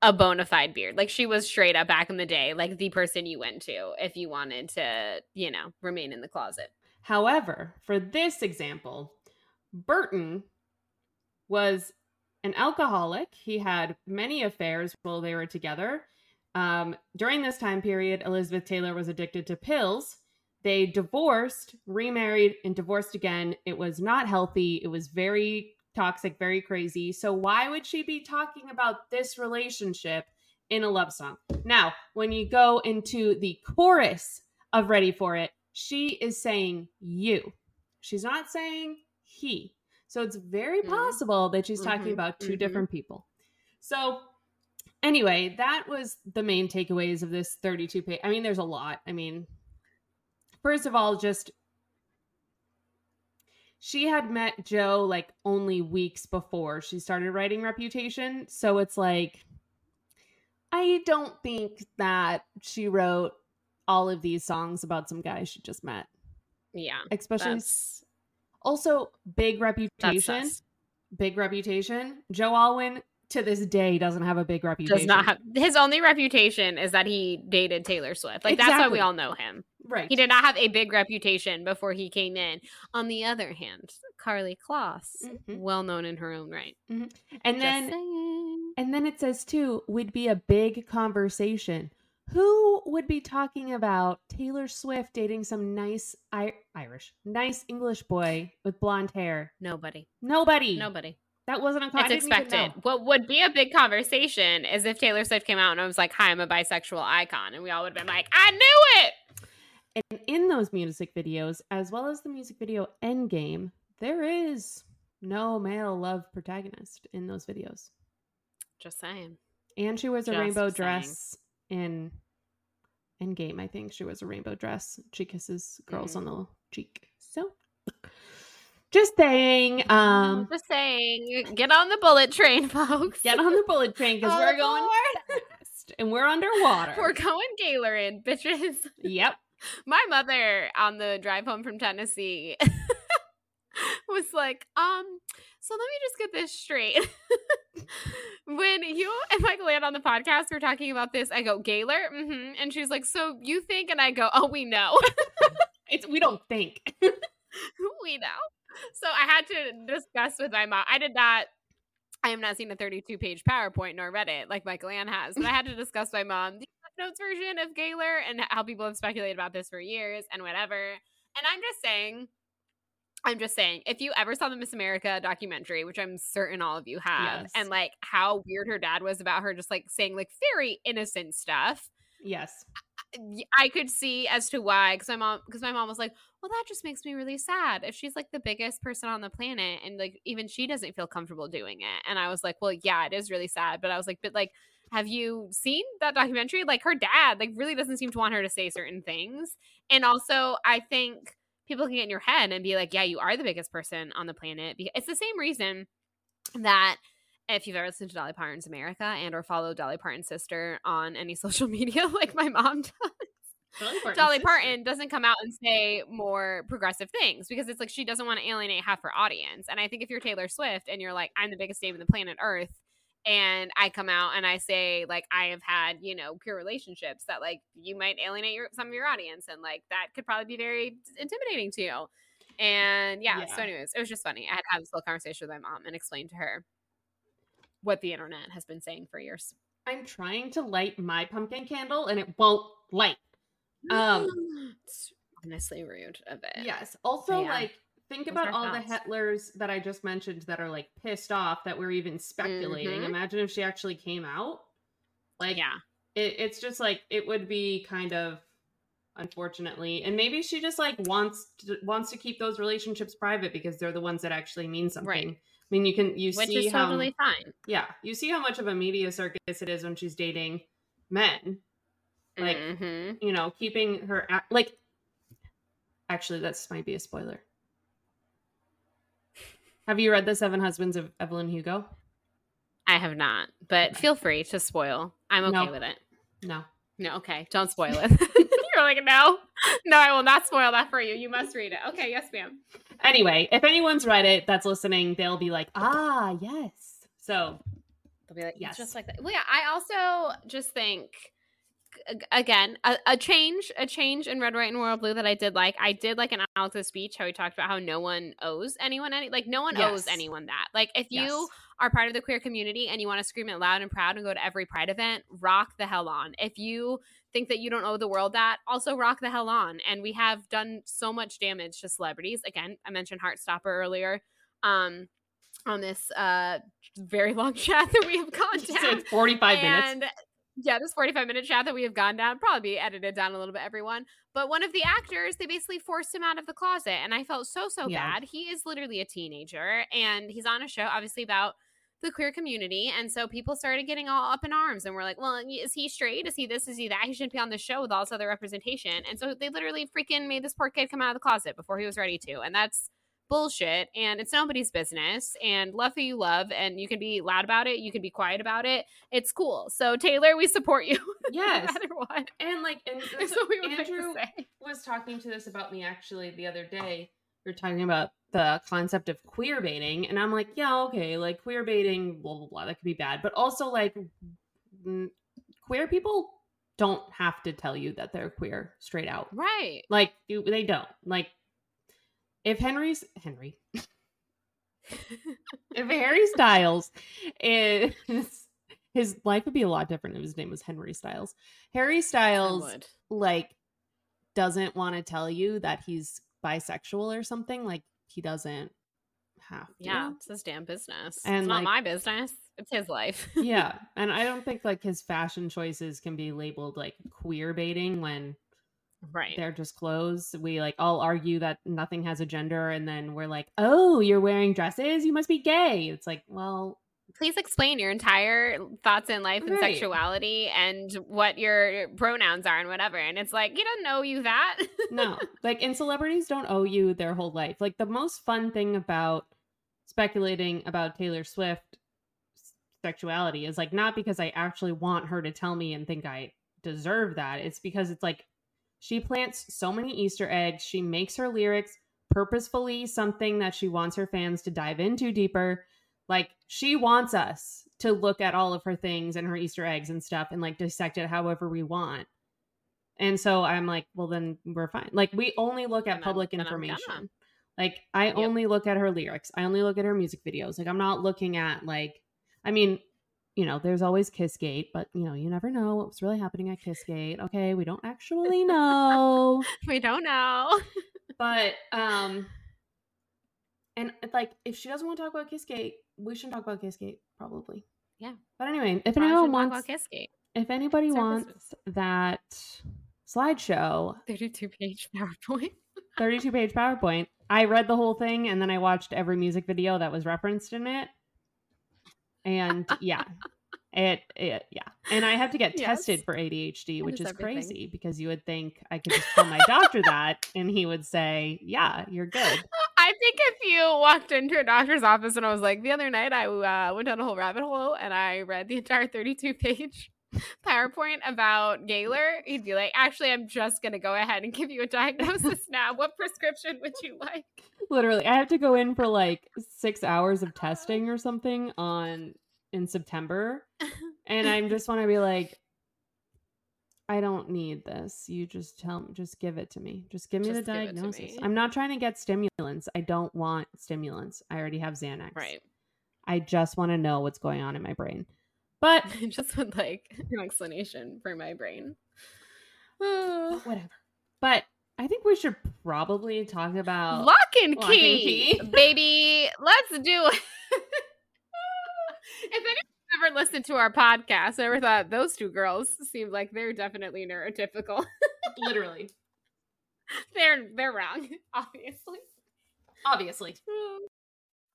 a bona fide beard. Like, she was straight up back in the day, like, the person you went to if you wanted to, you know, remain in the closet. However, for this example, Burton was an alcoholic. He had many affairs while they were together. During this time period, Elizabeth Taylor was addicted to pills. They divorced, remarried, and divorced again. It was not healthy. It was very toxic, very crazy. So why would she be talking about this relationship in a love song? Now, when you go into the chorus of Ready For It, she is saying you. She's not saying he. So it's very possible that she's talking about two different people. So anyway, that was the main takeaways of this 32-page. I mean, there's a lot. I mean, first of all, just she had met Joe like only weeks before she started writing Reputation. So it's like, I don't think that she wrote all of these songs about some guy she just met. Yeah. Especially also big reputation. Big reputation. Joe Alwyn to this day doesn't have a big reputation. Does not have. His only reputation is that he dated Taylor Swift. Like, exactly. That's how we all know him. Right. He did not have a big reputation before he came in. On the other hand, Karlie Kloss, well known in her own right. And then it says too, would be a big conversation. Who would be talking about Taylor Swift dating some nice nice English boy with blonde hair? Nobody. That wasn't a conversation. It's expected. What would be a big conversation is if Taylor Swift came out and I was like, hi, I'm a bisexual icon. And we all would have been like, I knew it. And in those music videos, as well as the music video Endgame, there is no male love protagonist in those videos. Just saying. And she wears a rainbow dress in Endgame. I think she wears a rainbow dress. She kisses girls on the cheek. So just saying. Just saying. Get on the bullet train, folks. Get on the bullet train because we're going fast. And we're underwater. We're going Gaylor in, bitches. Yep. My mother on the drive home from Tennessee was like, so let me just get this straight. When you and Michael Ann on the podcast were talking about this, I go, Gaylor? And she's like, so you think? And I go, oh, we know. We don't think. We know. So I had to discuss with my mom. I am not seeing a 32-page PowerPoint nor Reddit like Michael Ann has, but I had to discuss my mom notes version of Gaylor and how people have speculated about this for years and whatever. And I'm just saying if you ever saw the Miss America documentary, which I'm certain all of you have, yes, and like how weird her dad was about her just like saying like very innocent stuff, yes, I could see as to why, because my mom was like, well, that just makes me really sad if she's like the biggest person on the planet and like even she doesn't feel comfortable doing it. And I was like, well, yeah, it is really sad, but I was like, but like, have you seen that documentary? Like, her dad, like, really doesn't seem to want her to say certain things. And also, I think people can get in your head and be like, yeah, you are the biggest person on the planet. It's the same reason that if you've ever listened to Dolly Parton's America and or followed Dolly Parton's sister on any social media like my mom does, Dolly Parton doesn't come out and say more progressive things because it's like she doesn't want to alienate half her audience. And I think if you're Taylor Swift and you're like, I'm the biggest name on the planet Earth, and I come out and I say, like, I have had, you know, queer relationships, that, like, you might alienate some of your audience. And, like, that could probably be very intimidating to you. And, yeah. So anyways, it was just funny. I had to have this little conversation with my mom and explain to her what the internet has been saying for years. I'm trying to light my pumpkin candle and it won't light. It's honestly rude of it. Yes. Also, yeah. Like, think about all the Hetlers that I just mentioned that are like pissed off that we're even speculating. Imagine if she actually came out. Like, yeah, it's just like, it would be kind of, unfortunately, and maybe she just like wants to keep those relationships private because they're the ones that actually mean something. Right. I mean, which is totally fine. Yeah, you see how much of a media circus it is when she's dating men. Like, you know, keeping her like. Actually, that might be a spoiler. Have you read The Seven Husbands of Evelyn Hugo? I have not, but feel free to spoil. I'm okay with it. No. Okay. Don't spoil it. You're like, no, I will not spoil that for you. You must read it. Okay. Yes, ma'am. Anyway, if anyone's read it that's listening, they'll be like, ah, yes. So They'll be like, yes, just like that. Well, yeah, I also just think, again, a change in Red, White, and Royal Blue that I did like. I did like in Alex's speech how he talked about how no one owes anyone any, like no one yes. owes anyone that. Like if you yes. are part of the queer community and you want to scream it loud and proud and go to every Pride event, rock the hell on. If you think that you don't owe the world that, also rock the hell on. And we have done so much damage to celebrities. Again, I mentioned Heartstopper earlier. On this very long chat that we have gone down. It's 45 minutes. Yeah, this 45-minute chat that we have gone down, probably edited down a little bit, everyone. But one of the actors, they basically forced him out of the closet. And I felt so bad. He is literally a teenager. And he's on a show, obviously, about the queer community. And so people started getting all up in arms. And we're like, well, is he straight? Is he this? Is he that? He should be on the show with all this other representation. And so they literally freaking made this poor kid come out of the closet before he was ready to. And that's bullshit, and it's nobody's business, and love who you love, and you can be loud about it, you can be quiet about it, it's cool. So Taylor, we support you. Yes. No matter what. And like, and that's what we were Andrew to say. Was talking to this about me actually the other day. We were talking about the concept of queer baiting, and I'm like, yeah, okay, like queer baiting, blah blah blah, that could be bad, but also like queer people don't have to tell you that they're queer straight out, right? Like they don't. Like if Harry Styles is, his life would be a lot different if his name was Henry Styles. Harry Styles like doesn't want to tell you that he's bisexual or something. Like he doesn't have to. Yeah, it's his damn business. And it's like, not my business. It's his life. Yeah. And I don't think like his fashion choices can be labeled like queer baiting when right. They're just clothes. We like all argue that nothing has a gender, and then we're like, oh, you're wearing dresses, you must be gay. It's like, well, please explain your entire thoughts in life and right. sexuality and what your pronouns are and whatever. And it's like, you don't owe you that. No, like, and celebrities don't owe you their whole life. Like the most fun thing about speculating about Taylor Swift sexuality is like not because I actually want her to tell me and think I deserve that. It's because it's like she plants so many Easter eggs. She makes her lyrics purposefully something that she wants her fans to dive into deeper. Like she wants us to look at all of her things and her Easter eggs and stuff and like dissect it however we want. And so I'm like, well, then we're fine. Like we only look at public information. Like I only look at her lyrics. I only look at her music videos. Like I'm not looking at like, I mean, you know, there's always Kissgate, but you know, you never know what was really happening at Kissgate. Okay, we don't actually know. We don't know. But and like if she doesn't want to talk about Kissgate, we shouldn't talk about Kissgate, probably. Yeah. But anyway, if anyone wants Kissgate, if anybody wants that slideshow, 32-page PowerPoint. 32-page PowerPoint. I read the whole thing and then I watched every music video that was referenced in it. And yeah, it yeah. And I have to get tested for ADHD, which is crazy because you would think I could just tell my doctor that and he would say, yeah, you're good. I think if you walked into a doctor's office and I was like, the other night I went down a whole rabbit hole and I read the entire 32-page PowerPoint about Gaylor, he'd be like, actually, I'm just going to go ahead and give you a diagnosis now. What prescription would you like? Literally, I have to go in for like 6 hours of testing or something in September. And I just want to be like, I don't need this. You just just give it to me. Just give me the diagnosis. I'm not trying to get stimulants. I don't want stimulants. I already have Xanax. Right. I just want to know what's going on in my brain. But I just would like an explanation for my brain. Whatever. But I think we should probably talk about Lock and Key. Baby, let's do it. If anyone's ever listened to our podcast, I ever thought those two girls seemed like they're definitely neurotypical. Literally. They're wrong, obviously.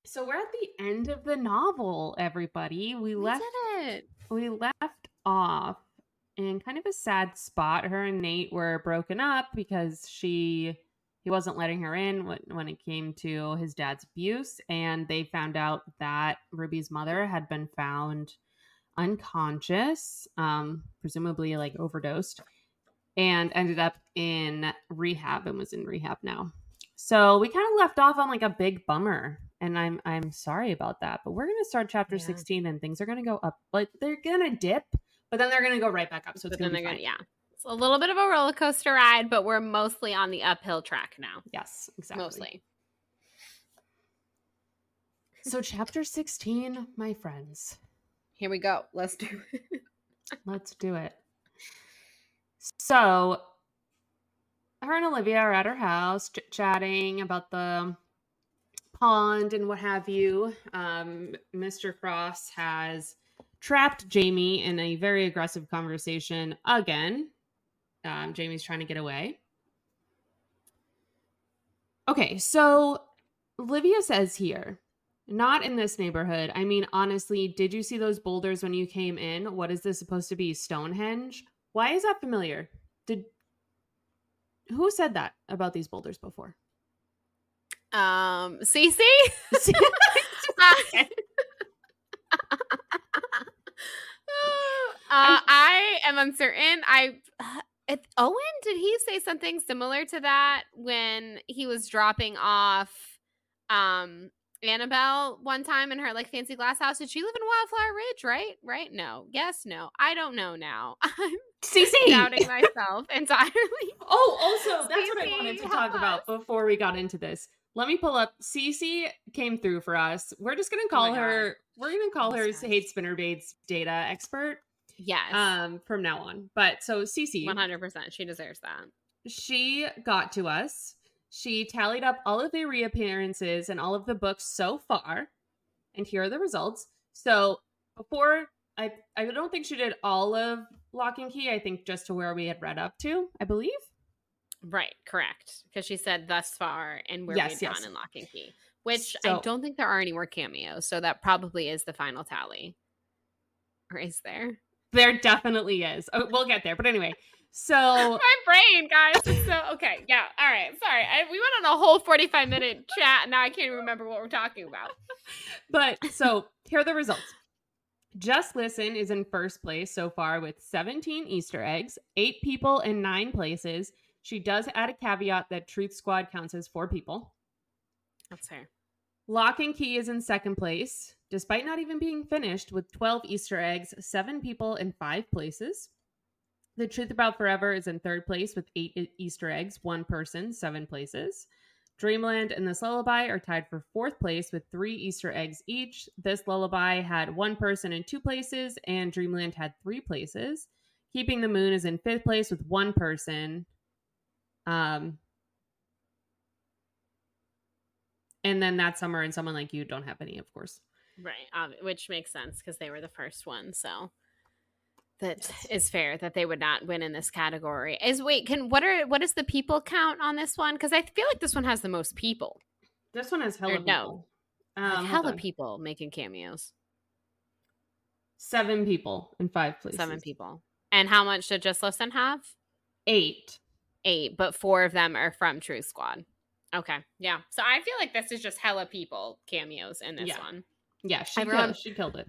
So we're at the end of the novel, everybody. We left off in kind of a sad spot. Her and Nate were broken up because he wasn't letting her in when it came to his dad's abuse. And they found out that Ruby's mother had been found unconscious, presumably like overdosed, and ended up in rehab and was in rehab now. So we kind of left off on like a big bummer. And I'm sorry about that, but we're going to start chapter 16 and things are going to go up. Like they're going to dip, but then they're going to go right back up. So it's going to be fine. Yeah. It's a little bit of a roller coaster ride, but we're mostly on the uphill track now. Yes, exactly. Mostly. So chapter 16, my friends. Here we go. Let's do it. Let's do it. So her and Olivia are at her house chatting about the pond and what have you. Mr. Cross has trapped Jamie in a very aggressive conversation again. Jamie's trying to get away. Okay, so Olivia says here, not in this neighborhood. I mean, honestly, did you see those boulders when you came in? What is this supposed to be? Stonehenge? Why is that familiar? Who said that about these boulders before? Cece? I am uncertain. Owen, did he say something similar to that when he was dropping off Annabelle one time in her like fancy glass house? Did she live in Wildflower Ridge, right? No. Yes, no. I don't know now. I'm doubting myself entirely. Oh, also, that's Cece, what I wanted to talk about before we got into this. Let me pull up. Cece came through for us. We're just going to call her, we're going to call her Hate Spinnerbait's data expert. Yes. From now on. But so Cece. 100%. She deserves that. She got to us. She tallied up all of the reappearances and all of the books so far. And here are the results. So before, I don't think she did all of Lock and Key. I think just to where we had read up to, I believe. Right. Correct. Because she said thus far and where we've gone in Lock and Key. Which so, I don't think there are any more cameos. So that probably is the final tally. Or is there? There definitely is. Oh, we'll get there. But anyway. So my brain, guys. So okay, yeah. All right. Sorry, we went on a whole 45-minute chat, and now I can't even remember what we're talking about. But so here are the results. Just Listen is in first place so far with 17 Easter eggs, 8 people in 9 places. She does add a caveat that Truth Squad counts as 4 people. That's fair. Lock and Key is in second place, despite not even being finished, with 12 Easter eggs, 7 people in 5 places. The Truth About Forever is in third place with 8 Easter eggs, 1 person, 7 places. Dreamland and This Lullaby are tied for fourth place with 3 Easter eggs each. This Lullaby had 1 person in 2 places, and Dreamland had 3 places. Keeping the Moon is in fifth place with 1 person. And then That Summer and Someone Like You don't have any, of course. Right, which makes sense because they were the first one, so... That is fair that they would not win in this category. What is the people count on this one? Because I feel like this one has the most people. This one has hella people. Like hella people making cameos. 7 people in 5 places. 7 people. And how much did Just Listen have? 8, but 4 of them are from True Squad. Okay, yeah. So I feel like this is just hella people cameos in this one. Yeah, she killed it.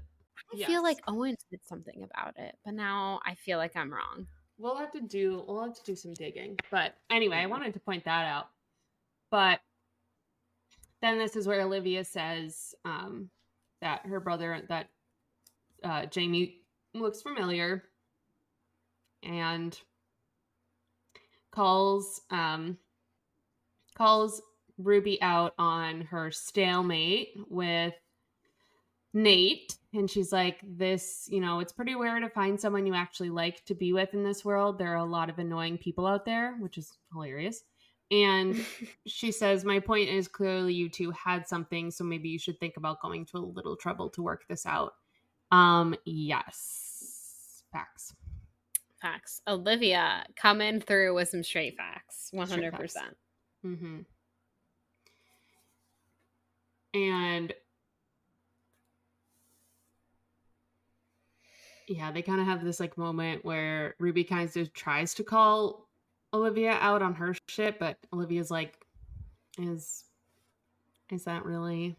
I feel like Owen did something about it, but now I feel like I'm wrong. We'll have to do some digging. But anyway, I wanted to point that out. But then this is where Olivia says that her brother, that Jamie looks familiar, and calls Ruby out on her stalemate with Nate, and she's like, this, you know, it's pretty rare to find someone you actually like to be with in this world. There are a lot of annoying people out there, which is hilarious. And she says, my point is clearly you two had something, so maybe you should think about going to a little trouble to work this out. Yes. Facts. Olivia coming through with some straight facts. 100%. Mm-hmm. And yeah, they kind of have this like moment where Ruby kind of tries to call Olivia out on her shit, but Olivia's like, is that really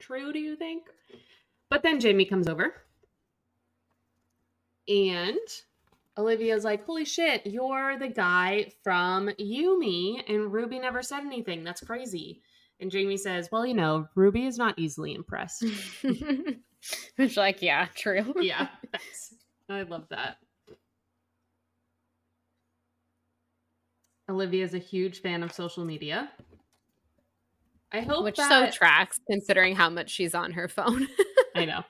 true, do you think? But then Jamie comes over and Olivia's like, holy shit, you're the guy from Yumi, and Ruby never said anything. That's crazy. And Jamie says, well, you know, Ruby is not easily impressed. Which, like, yeah, true. Yeah, thanks. I love that. Olivia is a huge fan of social media. I hope which that... so tracks, considering how much she's on her phone. I know.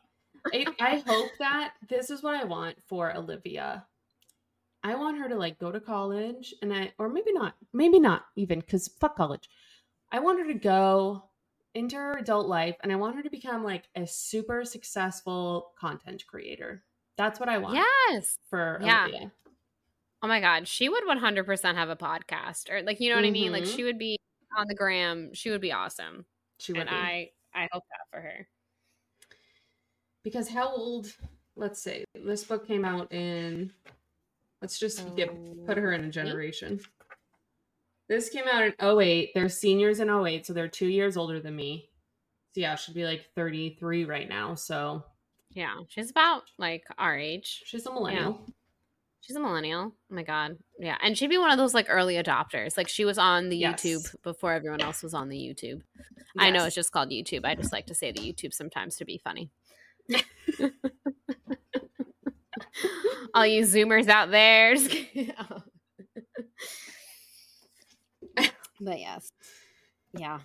I hope that this is what I want for Olivia. I want her to, like, go to college, and or maybe not even, because fuck college. I want her to go into her adult life, and I want her to become, like, a super successful content creator. That's what I want. Yes. For Olivia. Oh my God, she would 100% have a podcast, or, like, you know what I mean? Like, she would be on the gram. She would be awesome. She would. And be. I hope that for her. Because how old? Let's see. This book came out in. Let's just put her in a generation. This came out in 2008. They're seniors in 2008, so they're 2 years older than me. So yeah, she'd be like 33 right now. So yeah, she's about like our age. She's a millennial. Yeah. She's a millennial. Oh my God. Yeah. And she'd be one of those like early adopters. Like she was on the YouTube before everyone else was on the YouTube. Yes. I know it's just called YouTube. I just like to say the YouTube sometimes to be funny. All you Zoomers out there. But yes. Yeah.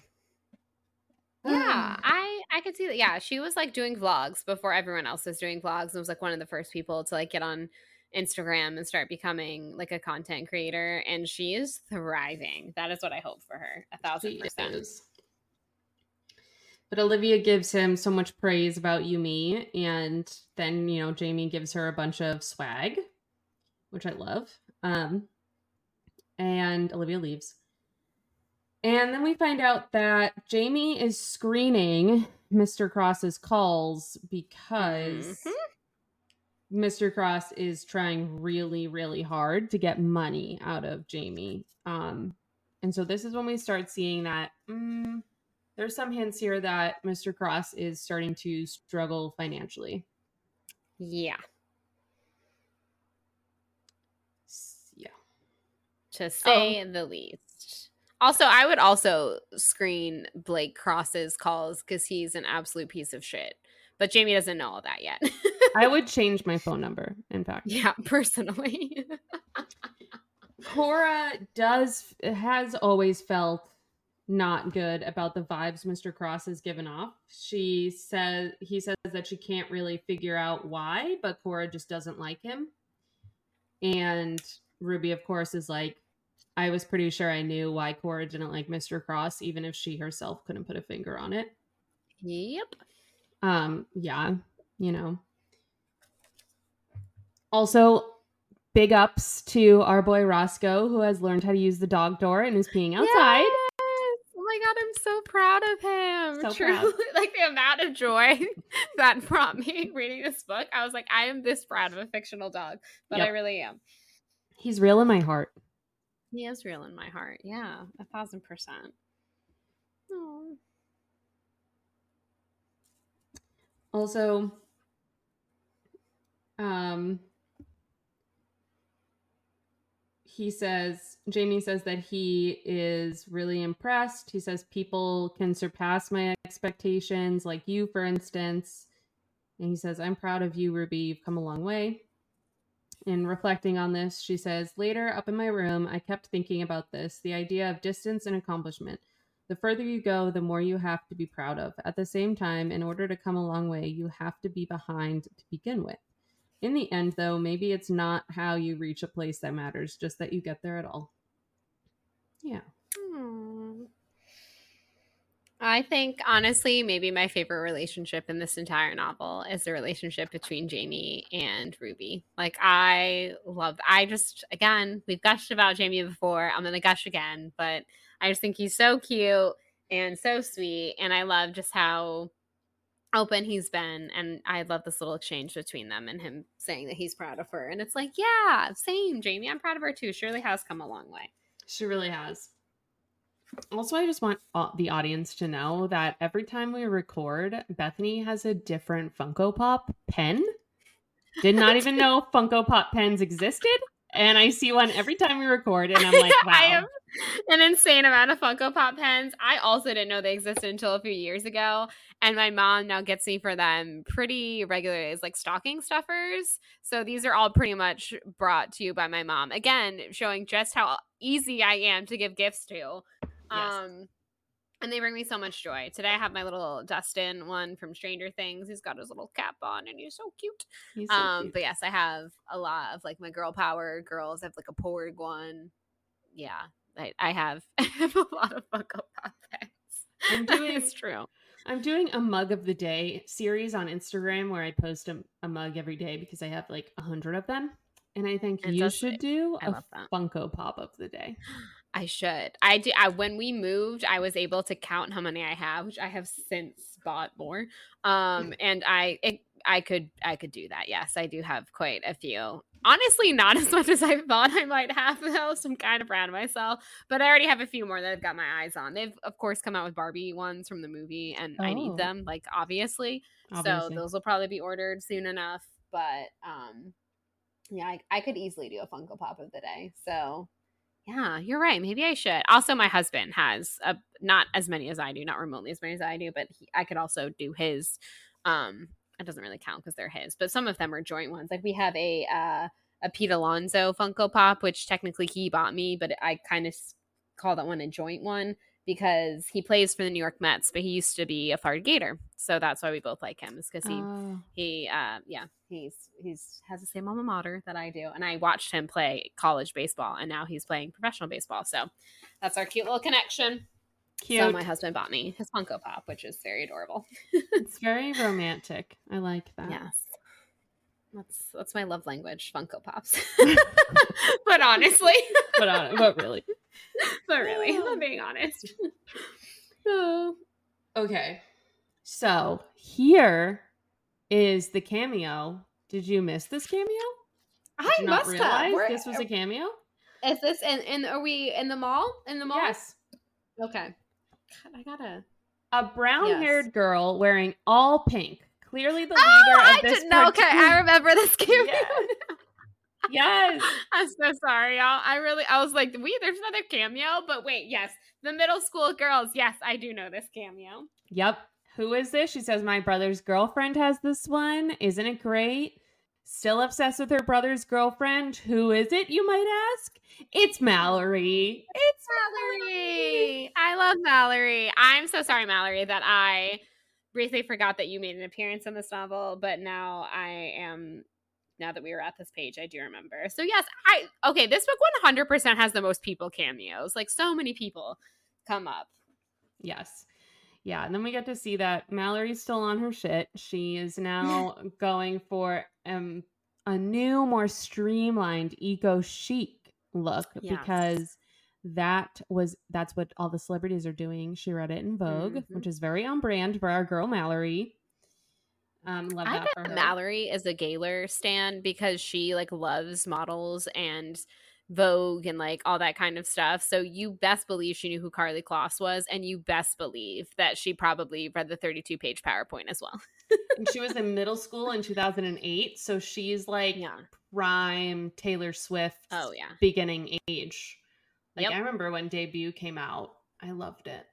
Yeah, I could see that. Yeah, she was like doing vlogs before everyone else was doing vlogs, and was like one of the first people to like get on Instagram and start becoming like a content creator. And she is thriving. That is what I hope for her. 1,000%. But Olivia gives him so much praise about Yumi, and then, you know, Jamie gives her a bunch of swag, which I love. And Olivia leaves. And then we find out that Jamie is screening Mr. Cross's calls because Mr. Cross is trying really, really hard to get money out of Jamie. And so this is when we start seeing that there's some hints here that Mr. Cross is starting to struggle financially. Yeah. Yeah. To say the least. Also, I would also screen Blake Cross's calls because he's an absolute piece of shit. But Jamie doesn't know all that yet. I would change my phone number, in fact. Yeah, personally. Cora has always felt not good about the vibes Mr. Cross has given off. He says that she can't really figure out why, but Cora just doesn't like him. And Ruby, of course, is like, I was pretty sure I knew why Cora didn't like Mr. Cross, even if she herself couldn't put a finger on it. Yep. Yeah, you know. Also, big ups to our boy Roscoe, who has learned how to use the dog door and is peeing outside. Yes! Oh my God, I'm so proud of him. So truly, proud. Like the amount of joy that brought me reading this book. I was like, I am this proud of a fictional dog, but I really am. He's real in my heart. He is real in my heart. Yeah, 1,000%. Aww. Also, Jamie says that he is really impressed. He says people can surpass my expectations, like you, for instance. And he says, I'm proud of you, Ruby. You've come a long way. In reflecting on this, she says, later, up in my room, I kept thinking about this, the idea of distance and accomplishment. The further you go, the more you have to be proud of. At the same time, in order to come a long way, you have to be behind to begin with. In the end, though, maybe it's not how you reach a place that matters, just that you get there at all. Yeah. Aww. I think, honestly, maybe my favorite relationship in this entire novel is the relationship between Jamie and Ruby. Like, I love, again, we've gushed about Jamie before. I'm going to gush again, but I just think he's so cute and so sweet. And I love just how open he's been. And I love this little exchange between them and him saying that he's proud of her. And it's like, yeah, same, Jamie. I'm proud of her, too. She really has come a long way. She really has. Also, I just want the audience to know that every time we record, Bethany has a different Funko Pop pen. Did not even know Funko Pop pens existed. And I see one every time we record, and I'm like, wow. I am an insane amount of Funko Pop pens. I also didn't know they existed until a few years ago, and my mom now gets me for them pretty regularly as like stocking stuffers. So these are all pretty much brought to you by my mom. Again, showing just how easy I am to give gifts to. Yes. And they bring me so much joy. Today I have my little Dustin one from Stranger Things. He's got his little cap on and he's so cute. He's so cute. But yes, I have a lot of like my girl power girls. I have like a Porg one. Yeah, I have a lot of Funko Pop pens. It's true. I'm doing a mug of the day series on Instagram where I post a mug every day because I have like 100 of them. And I think you should do a Funko Pop of the day. I should. I do. When we moved, I was able to count how many I have, which I have since bought more. And I could do that. Yes, I do have quite a few. Honestly, not as much as I thought I might have, though. So I'm kind of proud of myself. But I already have a few more that I've got my eyes on. They've, of course, come out with Barbie ones from the movie, and I need them, like, obviously. So those will probably be ordered soon enough. But yeah, I could easily do a Funko Pop of the day. So yeah, you're right. Maybe I should. Also, my husband has not as many as I do, not remotely as many as I do, but I could also do his. It doesn't really count because they're his, but some of them are joint ones. Like we have a Pete Alonso Funko Pop, which technically he bought me, but I kind of call that one a joint one because he plays for the New York Mets, but he used to be a Florida Gator, so that's why we both like him. Is because he has the same alma mater that I do, and I watched him play college baseball, and now he's playing professional baseball. So that's our cute little connection. Cute. So my husband bought me his Funko Pop, which is very adorable. It's very romantic. I like that. Yes. That's my love language, Funko Pops. But honestly. But really, I'm being honest. Okay. So here is the cameo. Did you miss this cameo? I must have. This was a cameo? Is this are we in the mall? Yes. Okay. God, I gotta. A brown-haired girl wearing all pink, clearly the leader of this. Okay, I remember this cameo. Yes. I'm so sorry, y'all. I was like, there's another cameo, but wait, yes, the middle school girls. Yes, I do know this cameo. Yep. Who is this? She says, my brother's girlfriend has this one. Isn't it great? Still obsessed with her brother's girlfriend. Who is it, you might ask? It's Mallory. It's Mallory. I love Mallory. I'm so sorry, Mallory, that I briefly forgot that you made an appearance in this novel, but now that we were at this page, I do remember. So yes, this book 100% has the most people cameos. Like so many people come up. Yes. Yeah, and then we get to see that Mallory's still on her shit. She is now going for a new, more streamlined, eco-chic look because that's what all the celebrities are doing. She read it in Vogue, which is very on brand for our girl Mallory. Love that for her. Mallory is a Gaylor stan because she like loves models and Vogue and like all that kind of stuff. So you best believe she knew who Karlie Kloss was, and you best believe that she probably read the 32-page PowerPoint as well. She was in middle school in 2008, so she's like prime Taylor Swift beginning age. Like I remember when Debut came out. I loved it.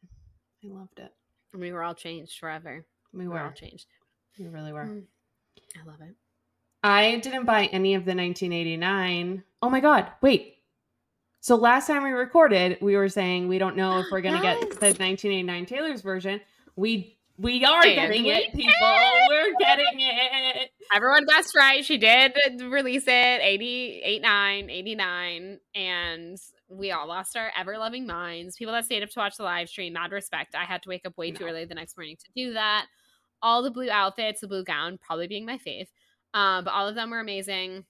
We were all changed forever. We were all changed. We really were. I love it. I didn't buy any of the 1989. Oh my God, wait. So last time we recorded, we were saying we don't know if we're going to get the 1989 Taylor's version. We are getting it, people. We're getting it. Everyone guessed right. She did release it, 89, and we all lost our ever-loving minds. People that stayed up to watch the live stream, mad respect. I had to wake up way too early the next morning to do that. All the blue outfits, the blue gown, probably being my fave. But all of them were amazing.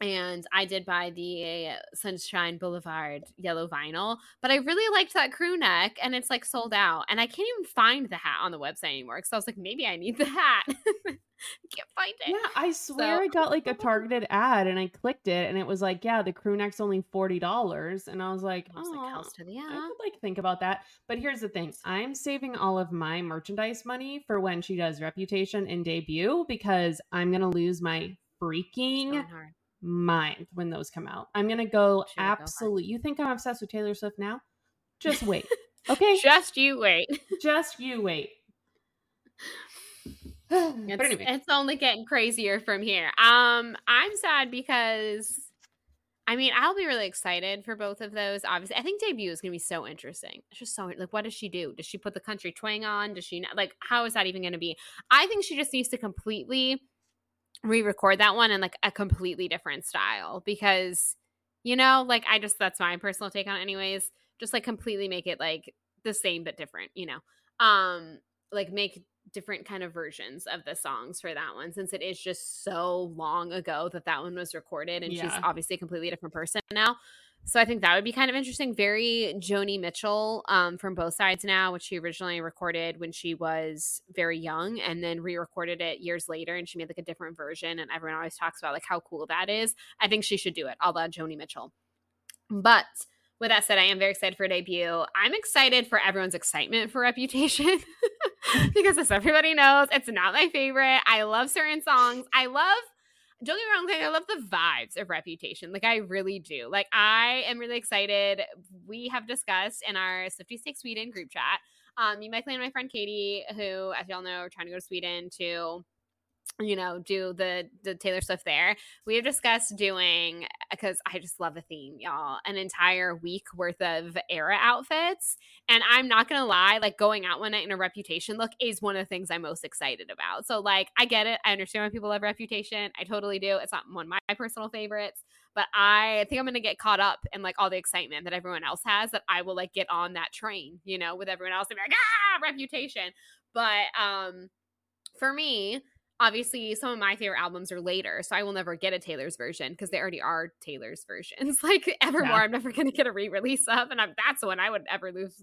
And I did buy the Sunshine Boulevard yellow vinyl. But I really liked that crew neck. And it's like sold out. And I can't even find the hat on the website anymore. Because I was like, maybe I need the hat. I can't find it. Yeah, I swear I got like a Targeted ad. And I clicked it. And it was like, yeah, the crew neck's only $40. And I was like, I could like think about that. But here's the thing. I'm saving all of my merchandise money for when she does Reputation and Debut. Because I'm going to lose my freaking mind when those come out. I'm going to go absolutely. You think I'm obsessed with Taylor Swift now? Just wait. Okay. Just you wait. Just you wait. But anyway. It's only getting crazier from here. I'm sad because, I mean, I'll be really excited for both of those. Obviously, I think debut is going to be so interesting. It's just so, like, what does she do? Does she put the country twang on? Does she not? Like, how is that even going to be? I think she just needs to completely re-record that one in, like, a completely different style because, you know, like, I just, that's my personal take on it anyways. Just, like, completely make it, like, the same but different, you know? Like, make different kind of versions of the songs for that one since it is just so long ago that that one was recorded and she's obviously a completely different person now. So I think that would be kind of interesting. Very Joni Mitchell from both sides now, which she originally recorded when she was very young and then re-recorded it years later and she made like a different version and everyone always talks about like how cool that is. I think she should do it, all that Joni Mitchell. But with that said, I am very excited for debut. I'm excited for everyone's excitement for Reputation because as everybody knows, it's not my favorite. I love certain songs. Don't get me wrong, like, I love the vibes of Reputation. Like, I really do. Like, I am really excited. We have discussed in our Swifty Steak Sweden group chat, me, Michael, and my friend Katie, who, as y'all know, are trying to go to Sweden to, you know, do the Taylor Swift there. We have discussed doing, because I just love the theme, y'all, an entire week worth of era outfits. And I'm not going to lie, like going out one night in a Reputation look is one of the things I'm most excited about. So like, I get it. I understand why people love Reputation. I totally do. It's not one of my personal favorites, but I think I'm going to get caught up in like all the excitement that everyone else has that I will like get on that train, you know, with everyone else and be like, Reputation. But for me, obviously, some of my favorite albums are later, so I will never get a Taylor's version because they already are Taylor's versions. Like Evermore, I'm never going to get a re-release of, and that's the one I would ever lose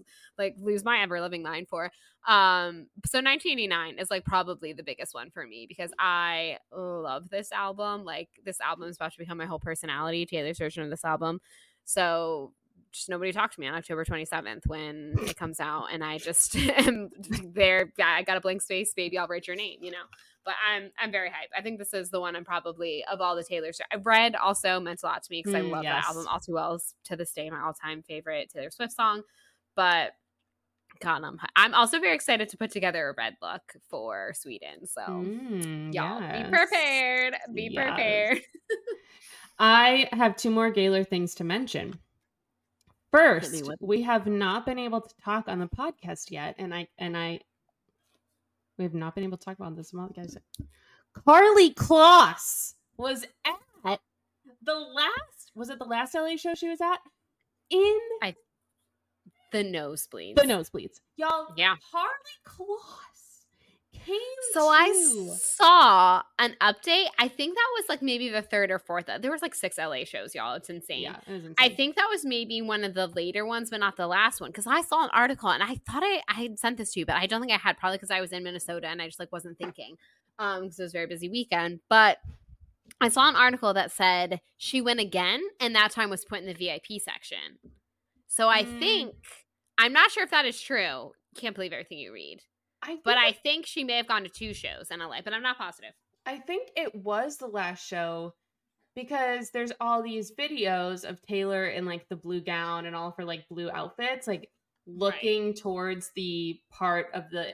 my ever-loving mind for. So 1989 is like probably the biggest one for me because I love this album. Like this album is about to become my whole personality. Taylor's version of this album, so. Just nobody talked to me on October 27th when it comes out and I just am there. I got a blank space, baby, I'll write your name, you know, but I'm very hyped. I think this is the one I'm probably of all the Taylors. Red also meant a lot to me because I love that album all too well. It's, to this day, my all time favorite Taylor Swift song, but God, I'm also very excited to put together a Red look for Sweden. So y'all be prepared, prepared. I have two more Gaylor things to mention. First, we have not been able to talk on the podcast yet, we have not been able to talk about this month, guys. Karlie Kloss was at the last LA show she was at? The Nosebleeds. The Nosebleeds. Y'all, Karlie Kloss came I saw an update. I think that was like maybe the third or fourth. There was like 6 LA shows, y'all. It's insane. Yeah, it was insane. I think that was maybe one of the later ones, but not the last one. Because I saw an article and I thought I had sent this to you, but I don't think I had, probably because I was in Minnesota and I just like wasn't thinking. Because it was a very busy weekend. But I saw an article that said she went again and that time was put in the VIP section. So I think, I'm not sure if that is true. Can't believe everything you read. I think she may have gone to 2 shows in LA, but I'm not positive. I think it was the last show because there's all these videos of Taylor in like the blue gown and all of her like blue outfits, like looking towards the part of the,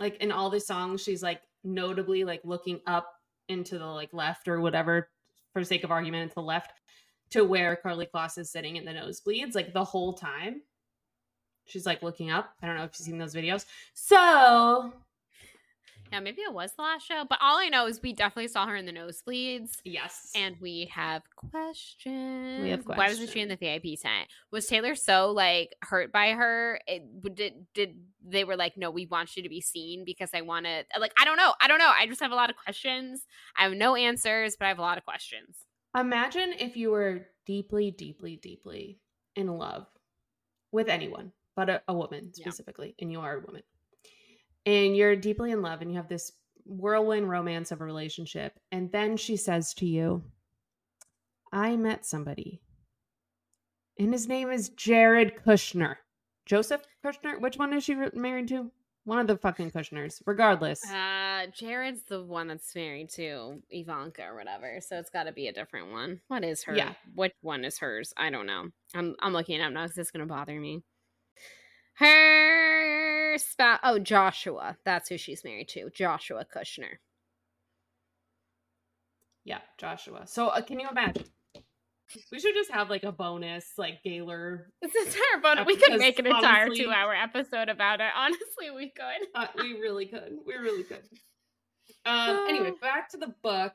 like in all the songs, she's like notably like looking up into the like left or whatever, for sake of argument, to the left to where Karlie Kloss is sitting in the nosebleeds, like the whole time. She's like looking up. I don't know if you've seen those videos. So, yeah, maybe it was the last show, but all I know is we definitely saw her in the nosebleeds. Yes. And we have questions. Why wasn't she in the VIP tent? Was Taylor so like hurt by her? Did they were like, no, we want you to be seen because I want to, like, I don't know. I just have a lot of questions. I have no answers, but I have a lot of questions. Imagine if you were deeply, deeply, deeply in love with anyone. But a woman specifically, and you are a woman, and you're deeply in love, and you have this whirlwind romance of a relationship, and then she says to you, I met somebody, and his name is Jared Kushner. Joseph Kushner? Which one is she married to? One of the fucking Kushners, regardless. Jared's the one that's married to Ivanka or whatever, so it's got to be a different one. What is her? Yeah. Which one is hers? I don't know. I'm looking it up now because it's going to bother me. Her spouse. Oh, Joshua. That's who she's married to. Joshua Kushner. Yeah, Joshua. So can you imagine? We should just have, like, a bonus, like, Gaylor. It's an entire bonus. We could make an entire 2-hour episode about it. Honestly, we could. We really could. We really could. Anyway, back to the book.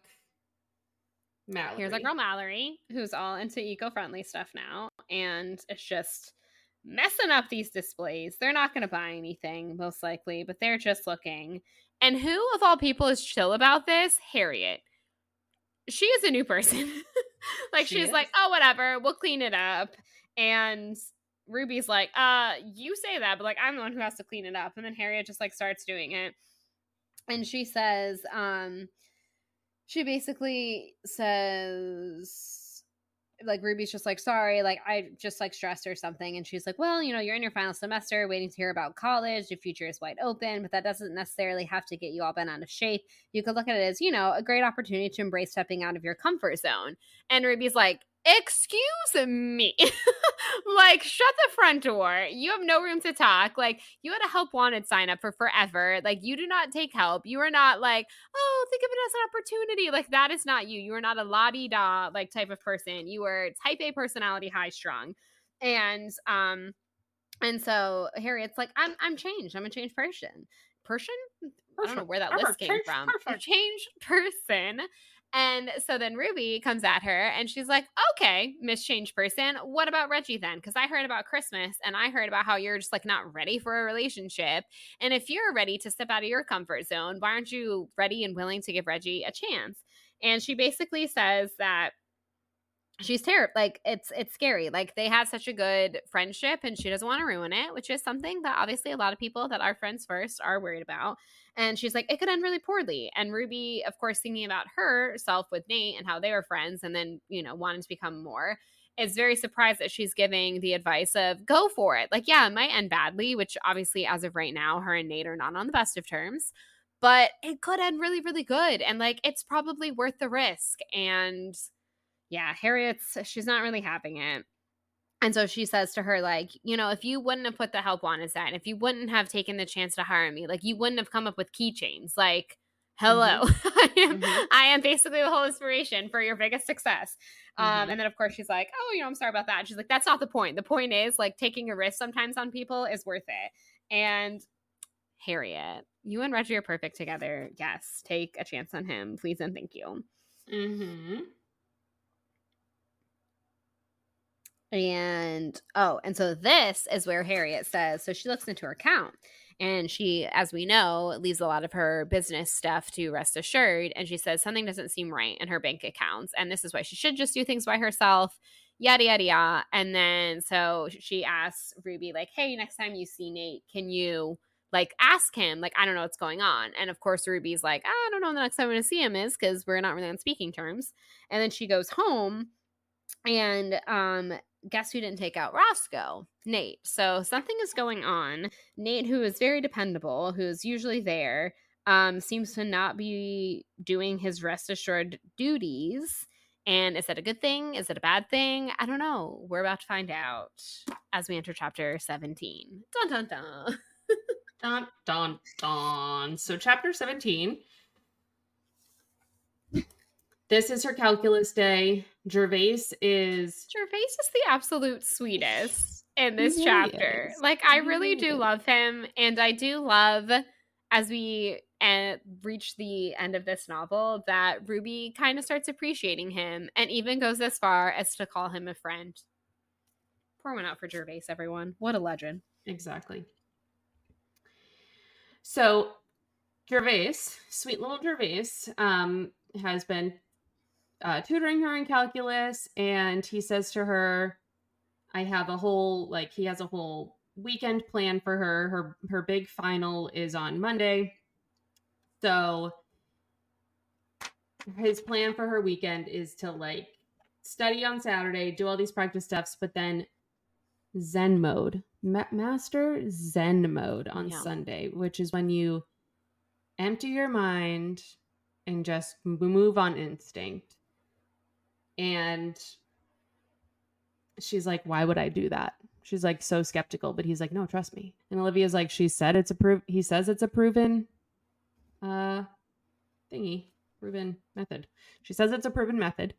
Mallory. Here's our girl Mallory, who's all into eco-friendly stuff now, and it's just messing up these displays. They're not going to buy anything, most likely, but they're just looking. And who, of all people, is chill about this? Harriet. She is a new person. Like, she's like, oh, whatever, we'll clean it up. And Ruby's like, you say that, but, like, I'm the one who has to clean it up. And then Harriet just, like, starts doing it. And she says, she basically says, like, Ruby's just like, sorry, like, I just, like, stressed or something. And she's like, well, you know, you're in your final semester, waiting to hear about college. Your future is wide open, but that doesn't necessarily have to get you all bent out of shape. You could look at it as, you know, a great opportunity to embrace stepping out of your comfort zone. And Ruby's like, excuse me. Like, shut the front door. You have no room to talk. Like, you had a help wanted sign up for forever. Like, you do not take help. You are not like, oh, think of it as an opportunity. Like, that is not you. You are not a la-di-da, like, type of person. You are type A personality, high strung. And so Harriet's like, I'm changed. I'm a changed person. I don't know where that list came from. A changed person. And so then Ruby comes at her, and she's like, okay, Miss Change Person, what about Reggie then? Because I heard about Christmas, and I heard about how you're just, like, not ready for a relationship. And if you're ready to step out of your comfort zone, why aren't you ready and willing to give Reggie a chance? And she basically says that she's terrible. Like, it's scary. Like, they had such a good friendship, and she doesn't want to ruin it, which is something that obviously a lot of people that are friends first are worried about. And she's like, it could end really poorly. And Ruby, of course, thinking about herself with Nate and how they were friends and then, you know, wanting to become more, is very surprised that she's giving the advice of go for it. Like, yeah, it might end badly, which obviously as of right now, her and Nate are not on the best of terms. But it could end really, really good. And, like, it's probably worth the risk. And yeah, Harriet's, she's not really having it. And so she says to her, like, you know, if you wouldn't have put the help on his side, if you wouldn't have taken the chance to hire me, like, you wouldn't have come up with keychains. Like, hello. Mm-hmm. I am basically the whole inspiration for your biggest success. And then, of course, she's like, oh, you know, I'm sorry about that. And she's like, that's not the point. The point is, like, taking a risk sometimes on people is worth it. And Harriet, you and Reggie are perfect together. Yes. Take a chance on him. Please and thank you. Mm-hmm. And, oh, and so this is where Harriet says, so she looks into her account, and she, as we know, leaves a lot of her business stuff to Rest Assured, and she says something doesn't seem right in her bank accounts, and this is why she should just do things by herself, yada, yada, yada. And then, so she asks Ruby, like, hey, next time you see Nate, can you, like, ask him, like, I don't know what's going on. And of course, Ruby's like, I don't know when the next time I'm going to see him is, because we're not really on speaking terms. And then she goes home, and, guess who didn't take out Roscoe? Nate. So something is going on. Nate, who is very dependable, who's usually there, seems to not be doing his Rest Assured duties. And is that a good thing? Is it a bad thing? I don't know. We're about to find out as we enter chapter 17. Dun, dun, dun. Dun, dun, dun. So chapter 17. This is her calculus day. Gervais is the absolute sweetest in this chapter. Is. Like, I really do love him. And I do love, as we reach the end of this novel, that Ruby kind of starts appreciating him and even goes as far as to call him a friend. Pour one out for Gervais, everyone. What a legend. Exactly. So Gervais, sweet little Gervais, has been tutoring her in calculus, and he says to her, he has a whole weekend plan for her. Her big final is on Monday. So his plan for her weekend is to, like, study on Saturday, do all these practice stuffs, but then Zen mode. master Zen mode on Sunday, which is when you empty your mind and just move on instinct. And she's like, why would I do that? She's like, so skeptical, but he's like, no, trust me. And Olivia's like, she said it's a he says it's a proven proven method. She says it's a proven method.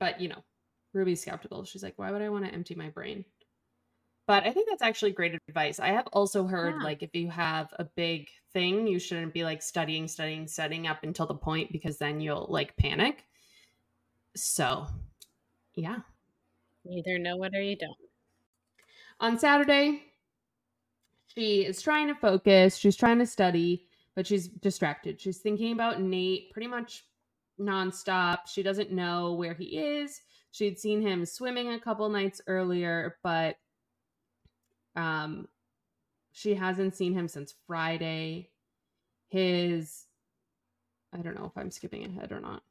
But you know, Ruby's skeptical. She's like, why would I want to empty my brain? But I think that's actually great advice. I have also heard, like, if you have a big thing, you shouldn't be, like, studying up until the point, because then you'll, like, panic. So, yeah. You either know it or you don't. On Saturday, she is trying to focus. She's trying to study, but she's distracted. She's thinking about Nate pretty much nonstop. She doesn't know where he is. She'd seen him swimming a couple nights earlier, but she hasn't seen him since Friday. I don't know if I'm skipping ahead or not.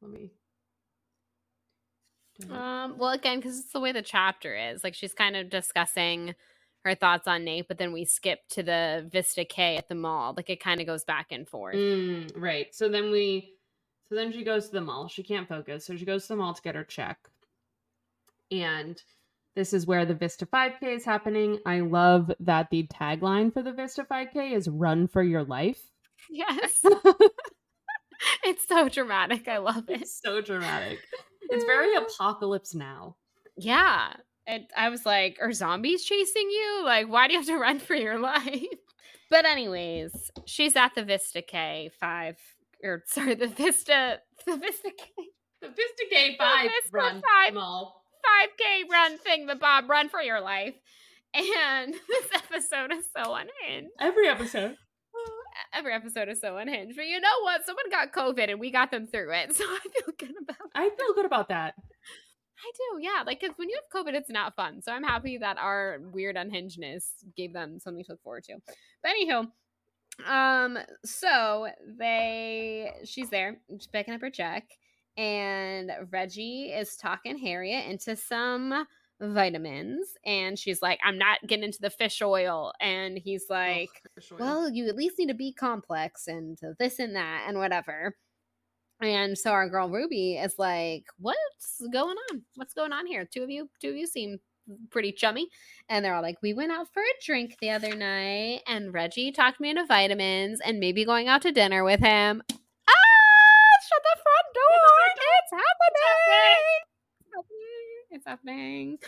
Let me. Well, again, because it's the way the chapter is. Like, she's kind of discussing her thoughts on Nate, but then we skip to the Vista K at the mall. Like, it kind of goes back and forth. Right. So then she goes to the mall. She can't focus. So she goes to the mall to get her check. And this is where the Vista 5K is happening. I love that the tagline for the Vista 5K is "Run for your life." Yes. It's so dramatic. I love it. It's so dramatic. It's very Apocalypse Now. Yeah. I was like, are zombies chasing you? Like, why do you have to run for your life? But anyways, she's at the Vista K 5, or sorry, the Vista K 5 run mall. 5K run thing, the Bob, run for your life. And this episode is so unhinged. Every episode is so unhinged. But you know what? Someone got COVID and we got them through it. So I feel good about that. I do, yeah. Like, because when you have COVID, it's not fun. So I'm happy that our weird unhingedness gave them something to look forward to. But anywho, so she's there. She's picking up her check. And Reggie is talking Harriet into some vitamins, and she's like, I'm not getting into the fish oil. And he's like, well, you at least need to be complex and this and that and whatever. And so our girl Ruby is like, what's going on here? Two of you seem pretty chummy. And they're all like, we went out for a drink the other night, and Reggie talked me into vitamins and maybe going out to dinner with him. It's happening.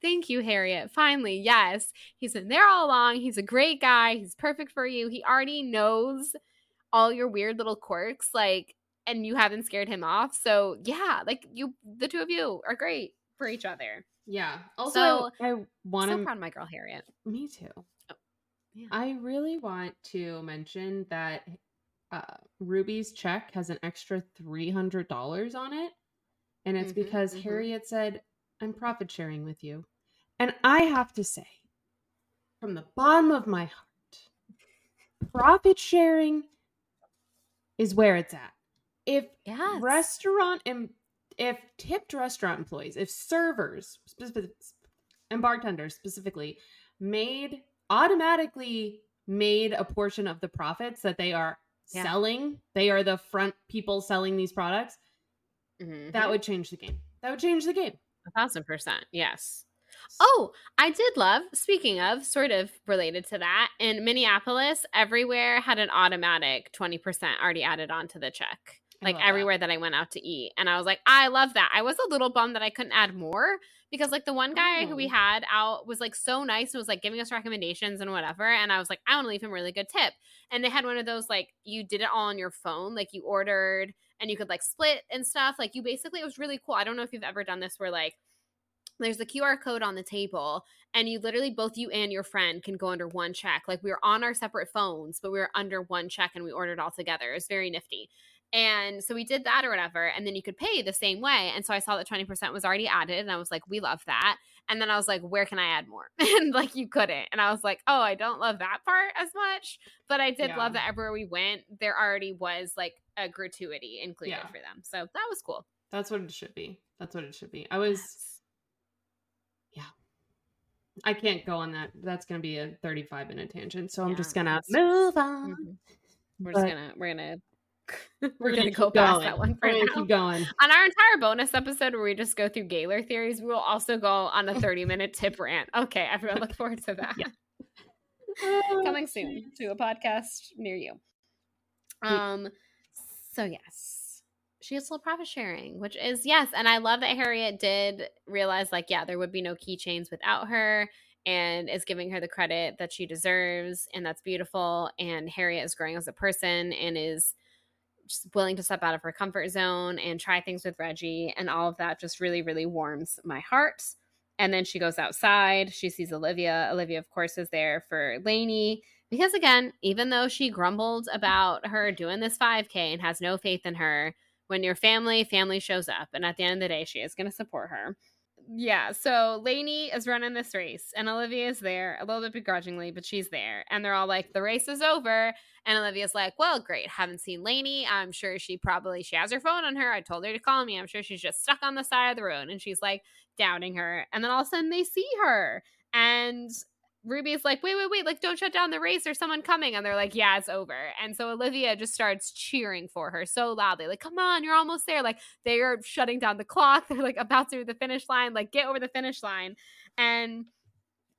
Thank you, Harriet. Finally, yes. He's been there all along. He's a great guy. He's perfect for you. He already knows all your weird little quirks, like, and you haven't scared him off. So yeah, like, the two of you are great for each other. Yeah. Also, I'm so proud of my girl Harriet. Me too. Oh, yeah. I really want to mention that Ruby's check has an extra $300 on it. And it's because Harriet said, I'm profit sharing with you. And I have to say, from the bottom of my heart, profit sharing is where it's at. If tipped restaurant employees, if servers and bartenders specifically automatically made a portion of the profits that they are selling, they are the front people selling these products, that would change the game. 1,000%. Yes. Oh, I did love, speaking of, sort of related to that, in Minneapolis, everywhere had an automatic 20% already added onto the check. Like, everywhere that I went out to eat. And I was like, I love that. I was a little bummed that I couldn't add more, because, like, the one guy who we had out was, like, so nice and was, like, giving us recommendations and whatever. And I was like, I want to leave him a really good tip. And they had one of those, like, you did it all on your phone. Like, you ordered and you could, like, split and stuff. Like, you basically – it was really cool. I don't know if you've ever done this where, like, there's a QR code on the table, and you literally, both you and your friend can go under one check. Like, we were on our separate phones, but we were under one check, and we ordered all together. It was very nifty. And so we did that or whatever, and then you could pay the same way. And so I saw that 20% was already added, and I was like, we love that. And then I was like, where can I add more? And, like, you couldn't. And I was like, oh, I don't love that part as much. But I did love that everywhere we went, there already was, like, a gratuity included for them. So that was cool. That's what it should be. That's what it should be. I was, yeah. I can't go on that. That's going to be a 35-minute tangent. So I'm just going to move on. Mm-hmm. We're gonna go past that one. We're gonna keep going on our entire bonus episode where we just go through Gaylor theories. We will also go on a 30-minute tip rant. Okay, everyone, look forward to that. Coming soon to a podcast near you. So yes, she gets a little profit sharing, which is yes, and I love that Harriet did realize like there would be no keychains without her. And is giving her the credit that she deserves, and that's beautiful. And Harriet is growing as a person and is just willing to step out of her comfort zone and try things with Reggie, and all of that just really, really warms my heart. And then she goes outside. She sees Olivia. Olivia, of course, is there for Lainey because, again, even though she grumbled about her doing this 5K and has no faith in her, when your family shows up. And at the end of the day, she is going to support her. Yeah, so Lainey is running this race, and Olivia is there a little bit begrudgingly, but she's there. And they're all like, the race is over. And Olivia's like, well, great. Haven't seen Lainey. I'm sure she has her phone on her. I told her to call me. I'm sure she's just stuck on the side of the road. And she's like doubting her. And then all of a sudden they see her. And Ruby's like, wait. Like, don't shut down the race. There's someone coming. And they're like, yeah, it's over. And so Olivia just starts cheering for her so loudly. Like, come on, you're almost there. Like, they are shutting down the clock. They're like about to the finish line. Like, get over the finish line. And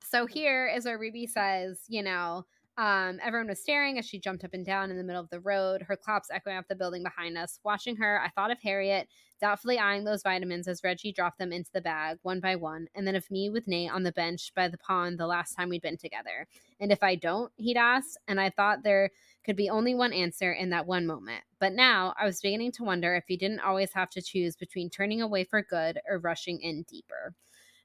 so here is where Ruby says, everyone was staring as she jumped up and down in the middle of the road, her claps echoing off the building behind us. Watching her, I thought of Harriet, doubtfully eyeing those vitamins as Reggie dropped them into the bag one by one, and then of me with Nate on the bench by the pond the last time we'd been together. And if I don't, he'd asked, and I thought there could be only one answer in that one moment. But now I was beginning to wonder if he didn't always have to choose between turning away for good or rushing in deeper.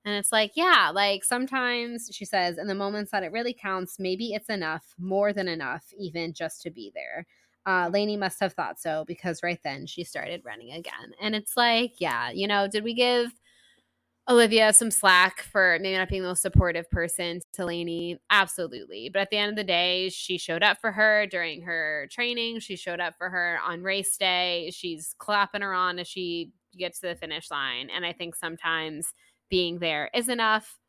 And it's like, yeah, like sometimes, she says, in the moments that it really counts, maybe it's enough, more than enough, even just to be there. Lainey must have thought so, because right then she started running again. And it's like, yeah, did we give Olivia some slack for maybe not being the most supportive person to Lainey? Absolutely. But at the end of the day, she showed up for her during her training. She showed up for her on race day. She's clapping her on as she gets to the finish line. And I think sometimes being there is enough.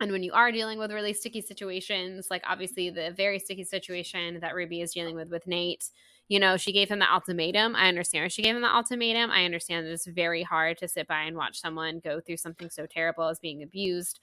And when you are dealing with really sticky situations, like obviously the very sticky situation that Ruby is dealing with Nate, she gave him the ultimatum. I understand why she gave him the ultimatum. I understand that it's very hard to sit by and watch someone go through something so terrible as being abused.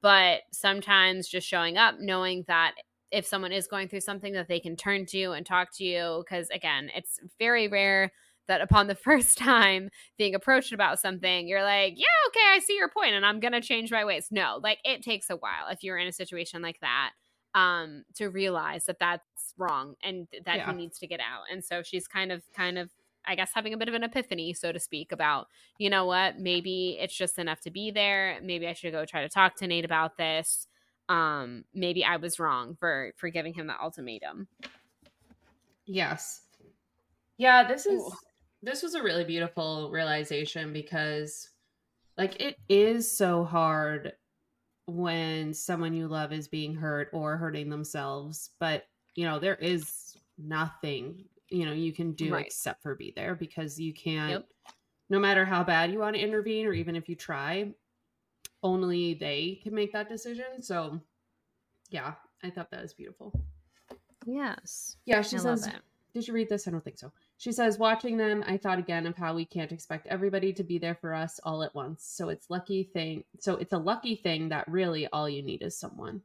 But sometimes just showing up, knowing that if someone is going through something that they can turn to and talk to you, because again, it's very rare that upon the first time being approached about something, you're like, yeah, okay, I see your point and I'm going to change my ways. No, like it takes a while if you're in a situation like that to realize that that's wrong and that he needs to get out. And so she's kind of, I guess, having a bit of an epiphany, so to speak, about, what, maybe it's just enough to be there. Maybe I should go try to talk to Nate about this. Maybe I was wrong for giving him the ultimatum. Yes. Yeah, This was a really beautiful realization because, like, it is so hard when someone you love is being hurt or hurting themselves. But, there is nothing, you can do except for be there, because you can't, no matter how bad you want to intervene or even if you try, only they can make that decision. So, yeah, I thought that was beautiful. Yes. Yeah, she says, did you read this? I don't think so. She says, watching them, I thought again of how we can't expect everybody to be there for us all at once. So it's a lucky thing that really all you need is someone.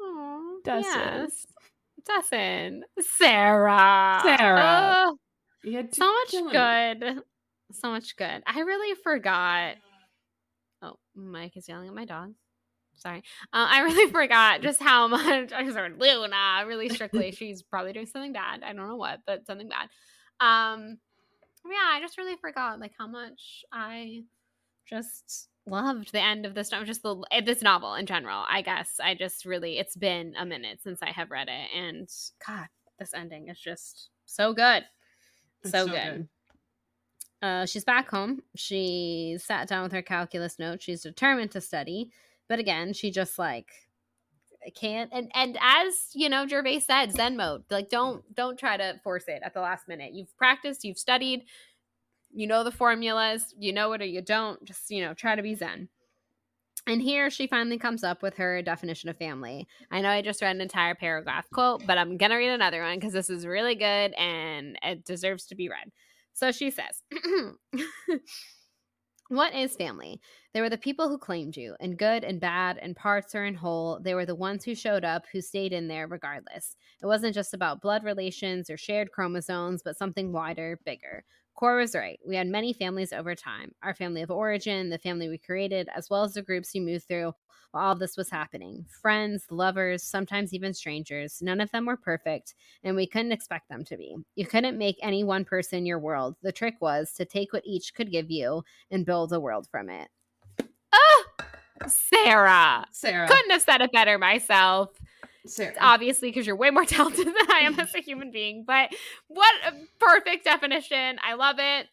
Oh, Dustin. Sarah. Oh, so much good. I really forgot. Oh, Mike is yelling at my dog. Sorry. I really forgot just how much I just heard Luna really strictly. She's probably doing something bad. I don't know what, but something bad. I just really forgot like how much I just loved the end of this novel, just this novel in general. I guess I just really, it's been a minute since I have read it, and God, this ending is just so good. So good. She's back home. She sat down with her calculus note. She's determined to study. But again, she just like can't. And as Gervais said, Zen mode. Like don't try to force it at the last minute. You've practiced, you've studied. You know the formulas. You know it or you don't. Just, you know, try to be zen. And here she finally comes up with her definition of family. I know I just read an entire paragraph quote, but I'm going to read another one because this is really good and it deserves to be read. So she says, what is family? They were the people who claimed you, and good and bad and parts or in whole. They were the ones who showed up, who stayed in there regardless. It wasn't just about blood relations or shared chromosomes, but something wider, bigger. Cora was right. We had many families over time. Our family of origin, the family we created, as well as the groups you moved through while all this was happening. Friends, lovers, sometimes even strangers. None of them were perfect, and we couldn't expect them to be. You couldn't make any one person your world. The trick was to take what each could give you and build a world from it. Oh, Sarah. Couldn't have said it better myself. Sarah. Obviously, because you're way more talented than I am as a human being, but what a perfect definition. I love it.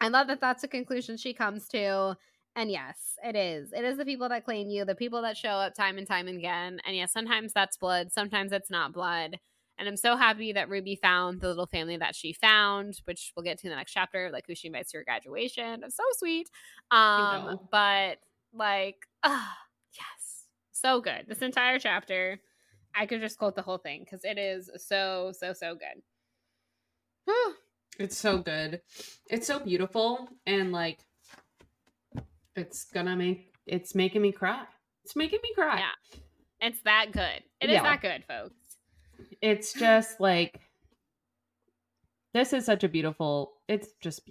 I love that that's a conclusion she comes to. And yes, it is. It is the people that claim you, the people that show up time and time again. And yes, sometimes that's blood. Sometimes it's not blood. And I'm so happy that Ruby found the little family that she found, which we'll get to in the next chapter, like who she invites to her graduation. It's so sweet. But like, yes, so good. This entire chapter, I could just quote the whole thing because it is so, so, so good. Whew. It's so good. It's so beautiful. And like, it's making me cry. Yeah. It's that good. It is that good, folks. It's just like, this is such a beautiful,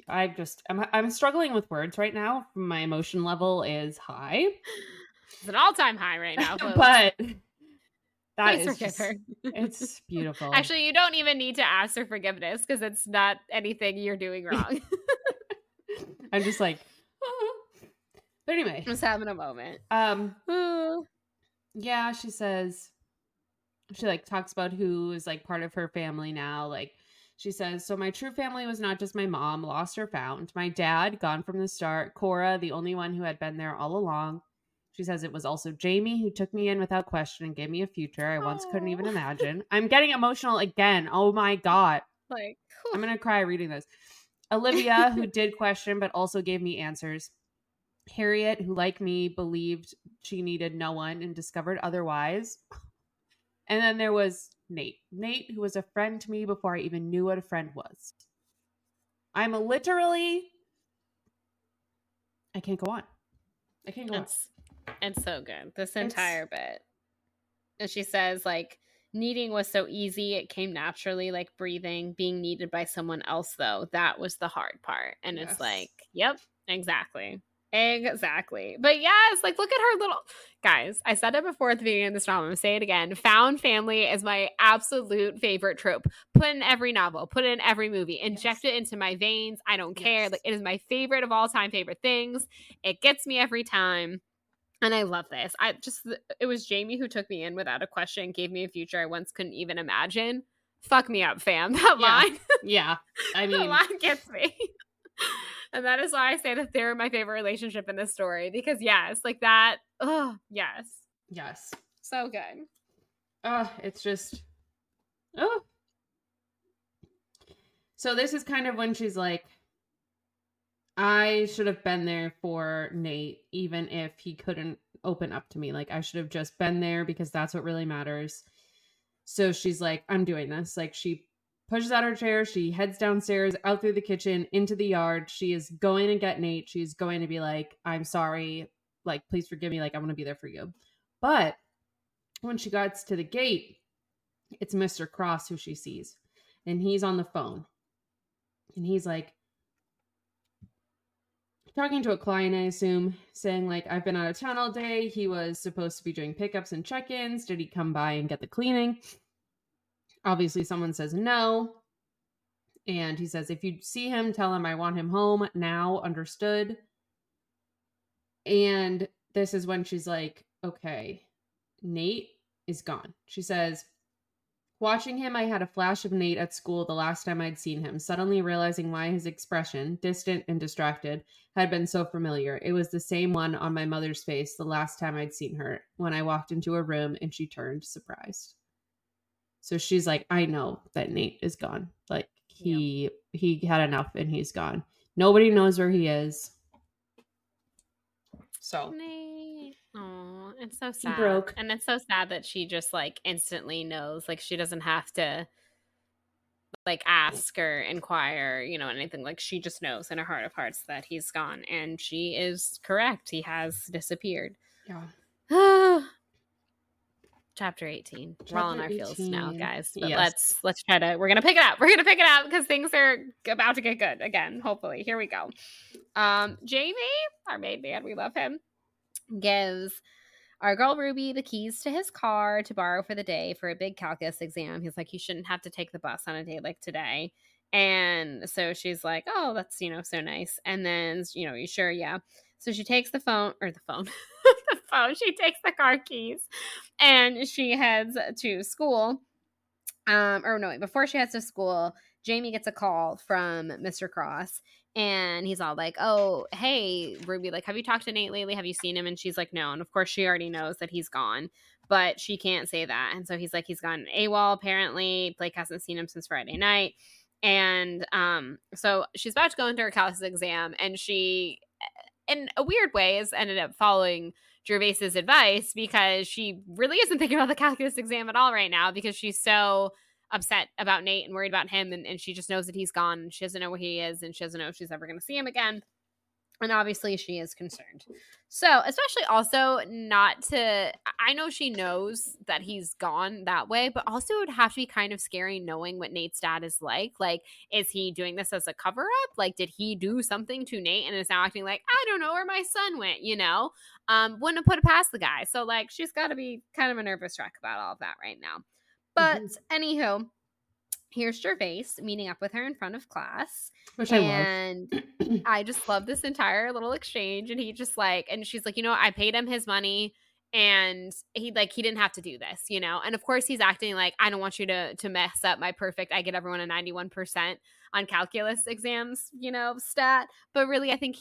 I'm struggling with words right now. My emotion level is high. It's an all-time high right now. But that is just, it's beautiful. Actually, you don't even need to ask for forgiveness because it's not anything you're doing wrong. I'm just like, oh. But anyway. Just having a moment. Yeah, she says, she like talks about who is like part of her family now. Like she says, so my true family was not just my mom, lost or found, my dad, gone from the start, Cora, the only one who had been there all along. She says it was also Jamie who took me in without question and gave me a future I once couldn't even imagine. I'm getting emotional again. Oh my God. Like I'm going to cry reading this. Olivia, who did question, but also gave me answers. Harriet, who like me, believed she needed no one and discovered otherwise. And then there was Nate, who was a friend to me before I even knew what a friend was. I can't go on. It's so good. This entire bit. And she says, like, needing was so easy. It came naturally, like breathing, being needed by someone else, though. That was the hard part. And yes. It's like, yep, Exactly. But yes, like look at her little guys. I said it before at the beginning of this novel. I'm gonna say it again. Found family is my absolute favorite trope. Put in every novel, put in every movie, inject it into my veins. I don't care. Like it is my favorite of all time favorite things. It gets me every time. And I love this. It was Jamie who took me in without a question, gave me a future I once couldn't even imagine. Fuck me up, fam. That line. Yeah. I mean, that line gets me. And that is why I say that they're my favorite relationship in this story. Because yes, like that. Oh, yes. Yes. So good. It's just. Oh. So this is kind of when she's like, I should have been there for Nate, even if he couldn't open up to me. Like I should have just been there because that's what really matters. So she's like, I'm doing this. Like she pushes out her chair. She heads downstairs, out through the kitchen, into the yard. She is going to get Nate. She's going to be like, I'm sorry. Like, please forgive me. Like, I want to be there for you. But when she gets to the gate, it's Mr. Cross who she sees. And he's on the phone. And he's like, talking to a client, I assume, saying like, I've been out of town all day. He was supposed to be doing pickups and check-ins. Did he come by and get the cleaning? Obviously, someone says no. And he says, if you see him, tell him I want him home now. Understood. And this is when she's like, okay, Nate is gone. She says, watching him, I had a flash of Nate at school the last time I'd seen him, suddenly realizing why his expression, distant and distracted, had been so familiar. It was the same one on my mother's face the last time I'd seen her when I walked into her room and she turned surprised. So she's like, I know that Nate is gone. Like he had enough and he's gone. Nobody knows where he is. So. Oh, it's so sad. He broke. And it's so sad that she just like instantly knows. Like she doesn't have to like ask or inquire, you know, anything. Like she just knows in her heart of hearts that he's gone. And she is correct. He has disappeared. Yeah. Chapter 18. We're all in our fields now, guys. But yes. let's try to. We're gonna pick it up. We're gonna pick it up because things are about to get good again. Hopefully, here we go. Jamie, our maid man, we love him, gives our girl Ruby the keys to his car to borrow for the day for a big calculus exam. He's like, you shouldn't have to take the bus on a day like today. And so she's like, oh, that's, you know, so nice. And then, you know, you sure, yeah. So she takes the phone, or the phone, the phone. She takes the car keys and she heads to school. Before she heads to school, Jamie gets a call from Mr. Cross and he's all like, oh, hey, Ruby, like, have you talked to Nate lately? Have you seen him? And she's like, no. And of course she already knows that he's gone, but she can't say that. And so he's like, he's gone AWOL apparently. Blake hasn't seen him since Friday night. And so she's about to go into her calculus exam and she, in a weird way, has ended up following Gervais's advice because she really isn't thinking about the calculus exam at all right now because she's so upset about Nate and worried about him. And she just knows that he's gone. And she doesn't know where he is and she doesn't know if she's ever going to see him again. And obviously she is concerned. So especially also not to – I know she knows that he's gone that way, but also it would have to be kind of scary knowing what Nate's dad is like. Like, is he doing this as a cover-up? Like, did he do something to Nate and is now acting like, I don't know where my son went, you know? Wouldn't have put it past the guy. So, like, she's got to be kind of a nervous wreck about all of that right now. But anywho, here's Gervais meeting up with her in front of class. Which I love. And I just love this entire little exchange. And he just like, and she's like, you know, I paid him his money and he didn't have to do this, you know? And of course he's acting like, I don't want you to mess up my perfect, I get everyone a 91% on calculus exams, you know, stat. But really, I think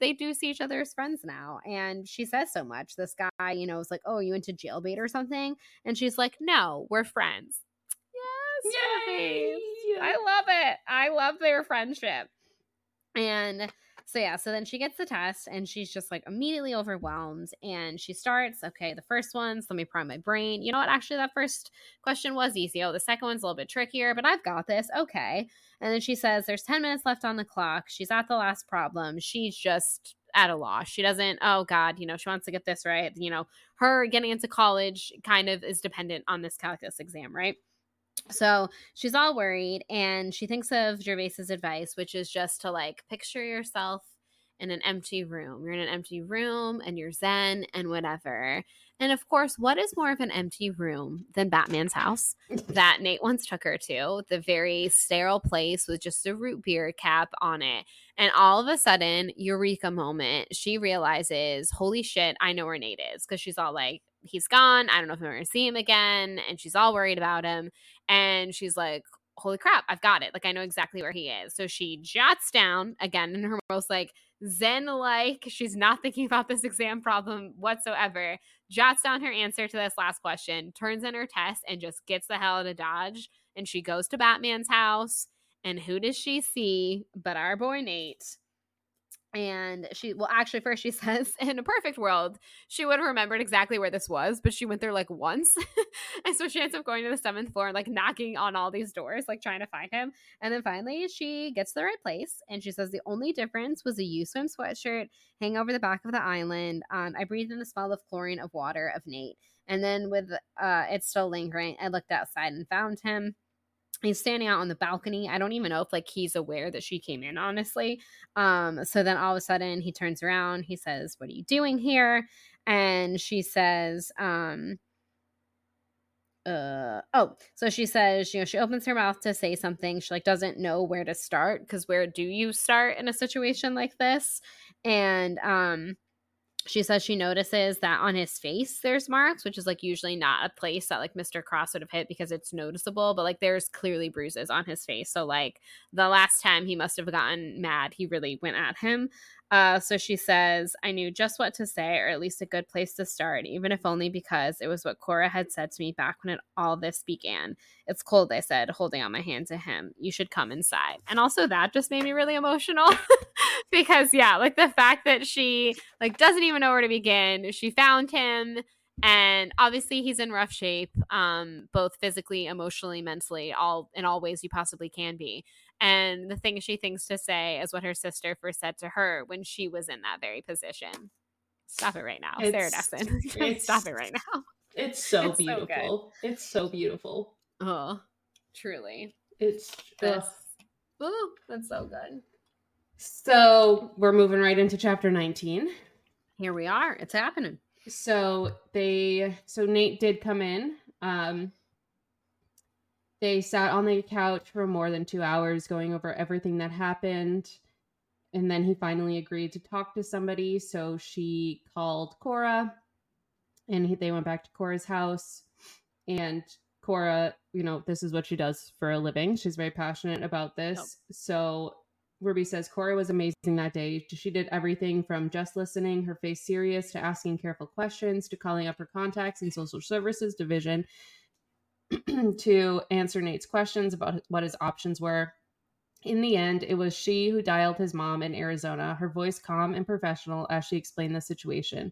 they do see each other as friends now. And she says so much. This guy, you know, is like, oh, you into jailbait or something? And she's like, no, we're friends. Yay! I love it. I love their friendship. And so, yeah, so then she gets the test and she's just like immediately overwhelmed and she starts, okay, the first one's, let me prime my brain. You know what? Actually, that first question was easy. Oh, the second one's a little bit trickier, but I've got this. Okay. And then she says there's 10 minutes left on the clock. She's at the last problem. She's just at a loss. She doesn't, oh God, you know, she wants to get this right. You know, her getting into college kind of is dependent on this calculus exam, right? So she's all worried and she thinks of Gervais's advice, which is just to like picture yourself in an empty room. You're in an empty room and you're zen and whatever. And of course, what is more of an empty room than Batman's house that Nate once took her to? The very sterile place with just a root beer cap on it. And all of a sudden, eureka moment, she realizes, holy shit, I know where Nate is. Because she's all like, he's gone. I don't know if I'm ever going to see him again. And she's all worried about him. And she's like, holy crap, I've got it. Like, I know exactly where he is. So she jots down again in her most like zen, like she's not thinking about this exam problem whatsoever, jots down her answer to this last question, turns in her test and just gets the hell out of Dodge. And she goes to Batman's house. And who does she see but our boy Nate? And she, well, actually, first she says, in a perfect world, she would have remembered exactly where this was, but she went there, like, once. And so she ends up going to the 7th floor and, like, knocking on all these doors, like, trying to find him. And then finally she gets to the right place, and she says the only difference was a U-Swim sweatshirt hang over the back of the island. I breathed in the smell of chlorine of water of Nate. And then with it still lingering, I looked outside and found him. He's standing out on the balcony. I don't even know if, like, he's aware that she came in, honestly. So then all of a sudden he turns around. He says, what are you doing here? And she says, so she says, you know, she opens her mouth to say something. She, like, doesn't know where to start because where do you start in a situation like this? And She says she notices that on his face there's marks, which is like usually not a place that like Mr. Cross would have hit because it's noticeable, but like there's clearly bruises on his face. So like the last time he must have gotten mad, he really went at him. So she says, I knew just what to say, or at least a good place to start, even if only because it was what Cora had said to me back when all this began. It's cold, I said, holding out my hand to him. You should come inside. And also that just made me really emotional because, yeah, like the fact that she like doesn't even know where to begin. She found him. And obviously he's in rough shape, both physically, emotionally, mentally, all in all ways you possibly can be. And the thing she thinks to say is what her sister first said to her when she was in that very position. Stop it right now. Sarah Dessen. Stop it right now. It's so beautiful. So it's so beautiful. Oh, truly. It's just... Oh, that's so good. So we're moving right into chapter 19. Here we are. It's happening. So Nate did come in. They sat on the couch for more than 2 hours going over everything that happened. And then he finally agreed to talk to somebody. So she called Cora and they went back to Cora's house. And Cora, you know, this is what she does for a living. She's very passionate about this. Nope. So Ruby says Cora was amazing that day. She did everything from just listening, her face serious, to asking careful questions, to calling up her contacts in social services division to answer Nate's questions about what his options were. In the end, it was she who dialed his mom in Arizona, her voice calm and professional as she explained the situation,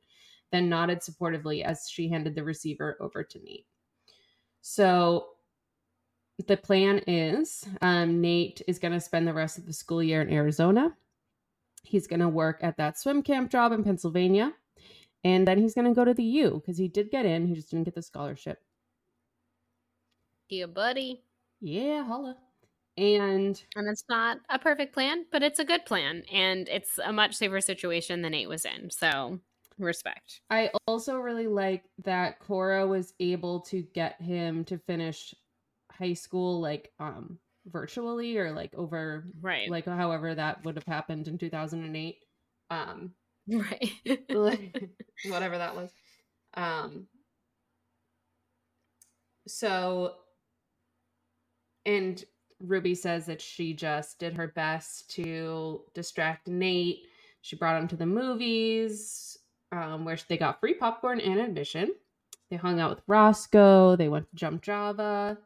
then nodded supportively as she handed the receiver over to Nate. So the plan is Nate is going to spend the rest of the school year in Arizona. He's going to work at that swim camp job in Pennsylvania. And then he's going to go to the U because he did get in. He just didn't get the scholarship. Yeah, buddy. Yeah, holla. And it's not a perfect plan, but it's a good plan. And it's a much safer situation than Nate was in. So respect. I also really like that Cora was able to get him to finish high school like virtually or like over, right, like however that would have happened in 2008, right, like, whatever that was. So and Ruby says that she just did her best to distract Nate. She brought him to the movies, where they got free popcorn and admission. They hung out with Roscoe. They went to Jump Java.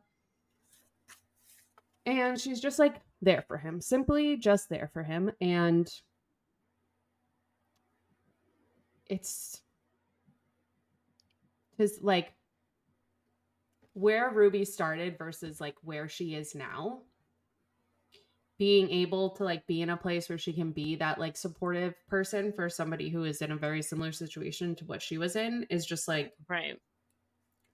And she's just like there for him, simply just there for him. And it's his like where Ruby started versus like where she is now. Being able to like be in a place where she can be that like supportive person for somebody who is in a very similar situation to what she was in is just like, right.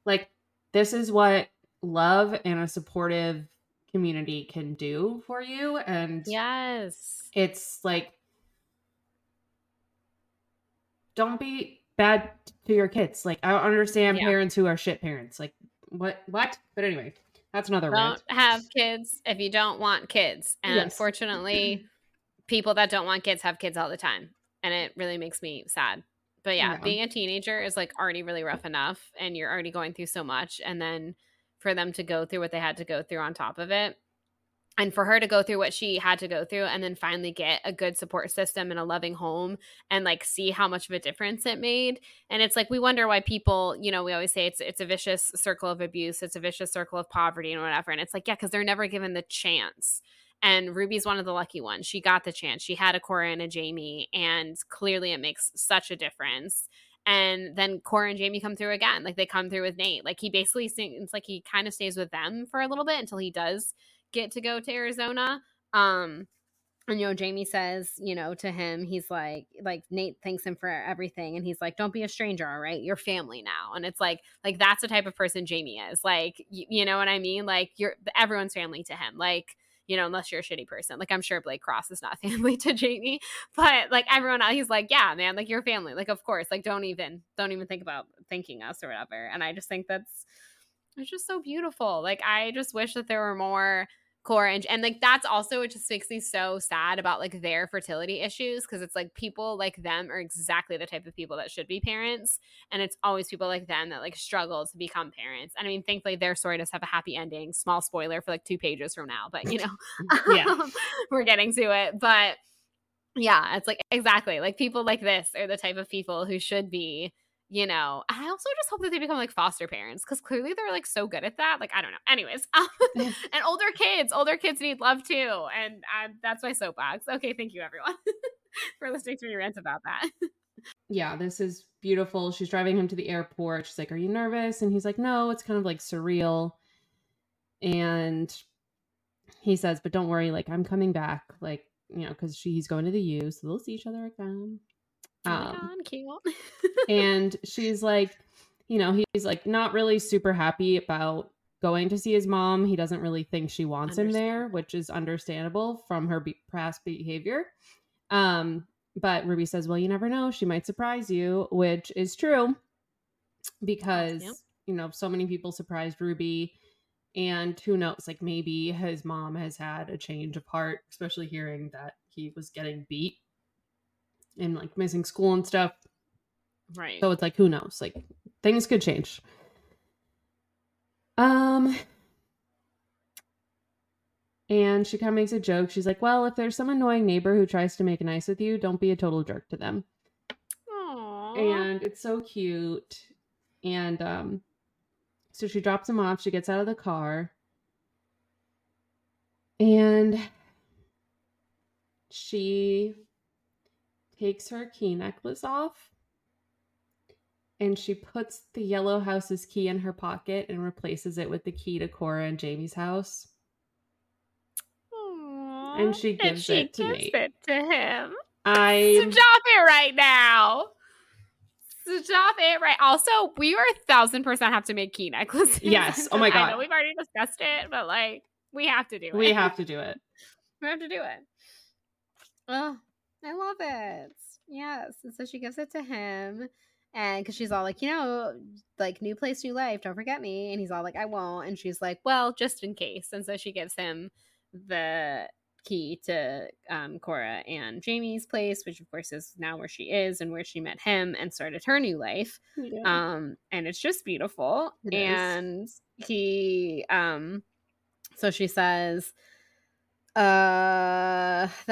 Like this is what love and a supportive community can do for you. And yes, it's like don't be bad to your kids. Like I don't understand parents who are shit parents. Like what? But anyway, that's another rant. Don't have kids if you don't want kids. And unfortunately, people that don't want kids have kids all the time. And it really makes me sad. But yeah, being a teenager is like already really rough enough and you're already going through so much. And then for them to go through what they had to go through on top of it. And for her to go through what she had to go through and then finally get a good support system and a loving home and like see how much of a difference it made. And it's like, we wonder why people, you know, we always say it's a vicious circle of abuse. It's a vicious circle of poverty and whatever. And it's like, yeah, because they're never given the chance. And Ruby's one of the lucky ones. She got the chance. She had a Cora and a Jamie, and clearly it makes such a difference. And then Cora and Jamie come through again. Like, they come through with Nate. Like, he basically seems like he kind of stays with them for a little bit until he does get to go to Arizona. And, you know, Jamie says, you know, to him, he's like Nate thanks him for everything. And he's like, don't be a stranger, all right? You're family now. And it's like, that's the type of person Jamie is. Like, you know what I mean? Like, everyone's family to him. Like, you know, unless you're a shitty person. Like, I'm sure Blake Cross is not family to Jamie, but like everyone else, he's like, yeah, man, like you're family. Like, of course, like don't even think about thanking us or whatever. And I just think it's just so beautiful. Like, I just wish that there were more Cora and like that's also, it just makes me so sad about like their fertility issues, because it's like people like them are exactly the type of people that should be parents, and it's always people like them that like struggle to become parents. And I mean, thankfully their story does have a happy ending, small spoiler for like 2 pages from now, but you know, yeah, we're getting to it. But yeah, it's like exactly like people like this are the type of people who should be, you know. I also just hope that they become like foster parents, because clearly they're like so good at that. Like, I don't know. Anyways, and older kids need love too. And that's my soapbox. Okay, thank you everyone for listening to me rant about that. Yeah, this is beautiful. She's driving him to the airport. She's like, "Are you nervous?" And he's like, "No, it's kind of like surreal." And he says, "But don't worry, like I'm coming back, like, you know," because he's going to the U, so they'll see each other again. Cute. And she's like, you know, he's like not really super happy about going to see his mom. He doesn't really think she wants him there, which is understandable from her past behavior. But Ruby says, "Well, you never know. She might surprise you," which is true because, you know, so many people surprised Ruby. And who knows, like maybe his mom has had a change of heart, especially hearing that he was getting beat and like missing school and stuff. Right. So it's like, who knows? Like things could change. And she kind of makes a joke. She's like, "Well, if there's some annoying neighbor who tries to make nice with you, don't be a total jerk to them." Aww. And it's so cute. And so she drops him off. She gets out of the car. And she takes her key necklace off, and she puts the yellow house's key in her pocket and replaces it with the key to Cora and Jamie's house. Aww. And she gives it to Nate. It to him. Stop it right now. Stop it right. Also, we are 1,000% have to make key necklaces. Yes. Oh my God. I know we've already discussed it, but like we have to do it. We have to do it. Ugh. I love it. Yes. And so she gives it to him, and because she's all like, you know, like new place, new life. Don't forget me. And he's all like, "I won't." And she's like, "Well, just in case." And so she gives him the key to Cora and Jamie's place, which of course is now where she is and where she met him and started her new life. Yeah. And it's just beautiful. It and is. He, so she says, "Then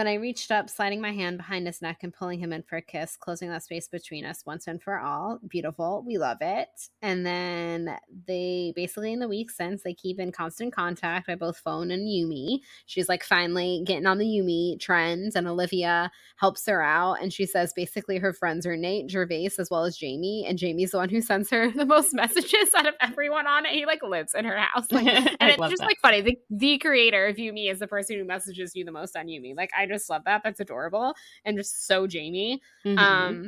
I reached up, sliding my hand behind his neck and pulling him in for a kiss, closing that space between us once and for all." Beautiful. We love it. And then they basically, in the week since, they keep in constant contact by both phone and Yumi. She's like finally getting on the Yumi trends, and Olivia helps her out. And she says basically her friends are Nate, Gervais, as well as Jamie. And Jamie's the one who sends her the most messages out of everyone on it. He like lives in her house. Like, and it's just that. Like funny. The creator of Yumi is the person who messages you the most on Yumi. Like, I just love that. That's adorable and just so Jamie. Mm-hmm.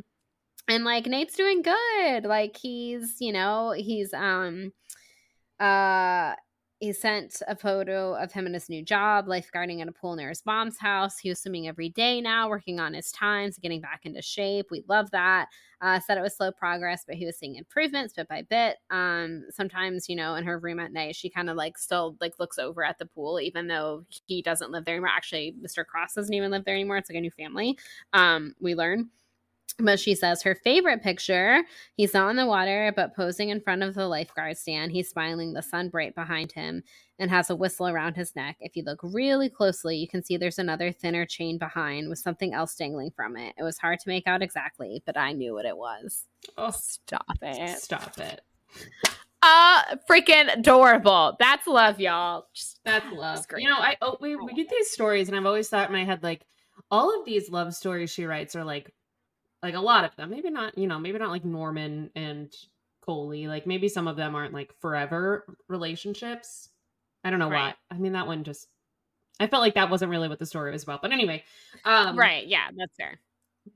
And like Nate's doing good. Like he's, you know, he sent a photo of him in his new job, lifeguarding at a pool near his mom's house. He was swimming every day now, working on his times, getting back into shape. We love that. Said it was slow progress, but he was seeing improvements bit by bit. Sometimes, you know, in her room at night, she kind of like still like looks over at the pool, even though he doesn't live there anymore. Actually, Mr. Cross doesn't even live there anymore. It's like a new family. We learn. But she says her favorite picture, he's not in the water, but posing in front of the lifeguard stand. He's smiling, the sun bright behind him, and has a whistle around his neck. If you look really closely, you can see there's another thinner chain behind with something else dangling from it. It was hard to make out exactly, but I knew what it was. Oh, stop it. Stop it. Freaking adorable. That's love, y'all. That's love. You know, we get these stories, and I've always thought in my head, like, all of these love stories she writes are like a lot of them, maybe not, you know, maybe not like Norman and Coley, like maybe some of them aren't like forever relationships. I don't know right. why. I mean, that one just, I felt like that wasn't really what the story was about, but anyway. Right. Yeah, that's fair.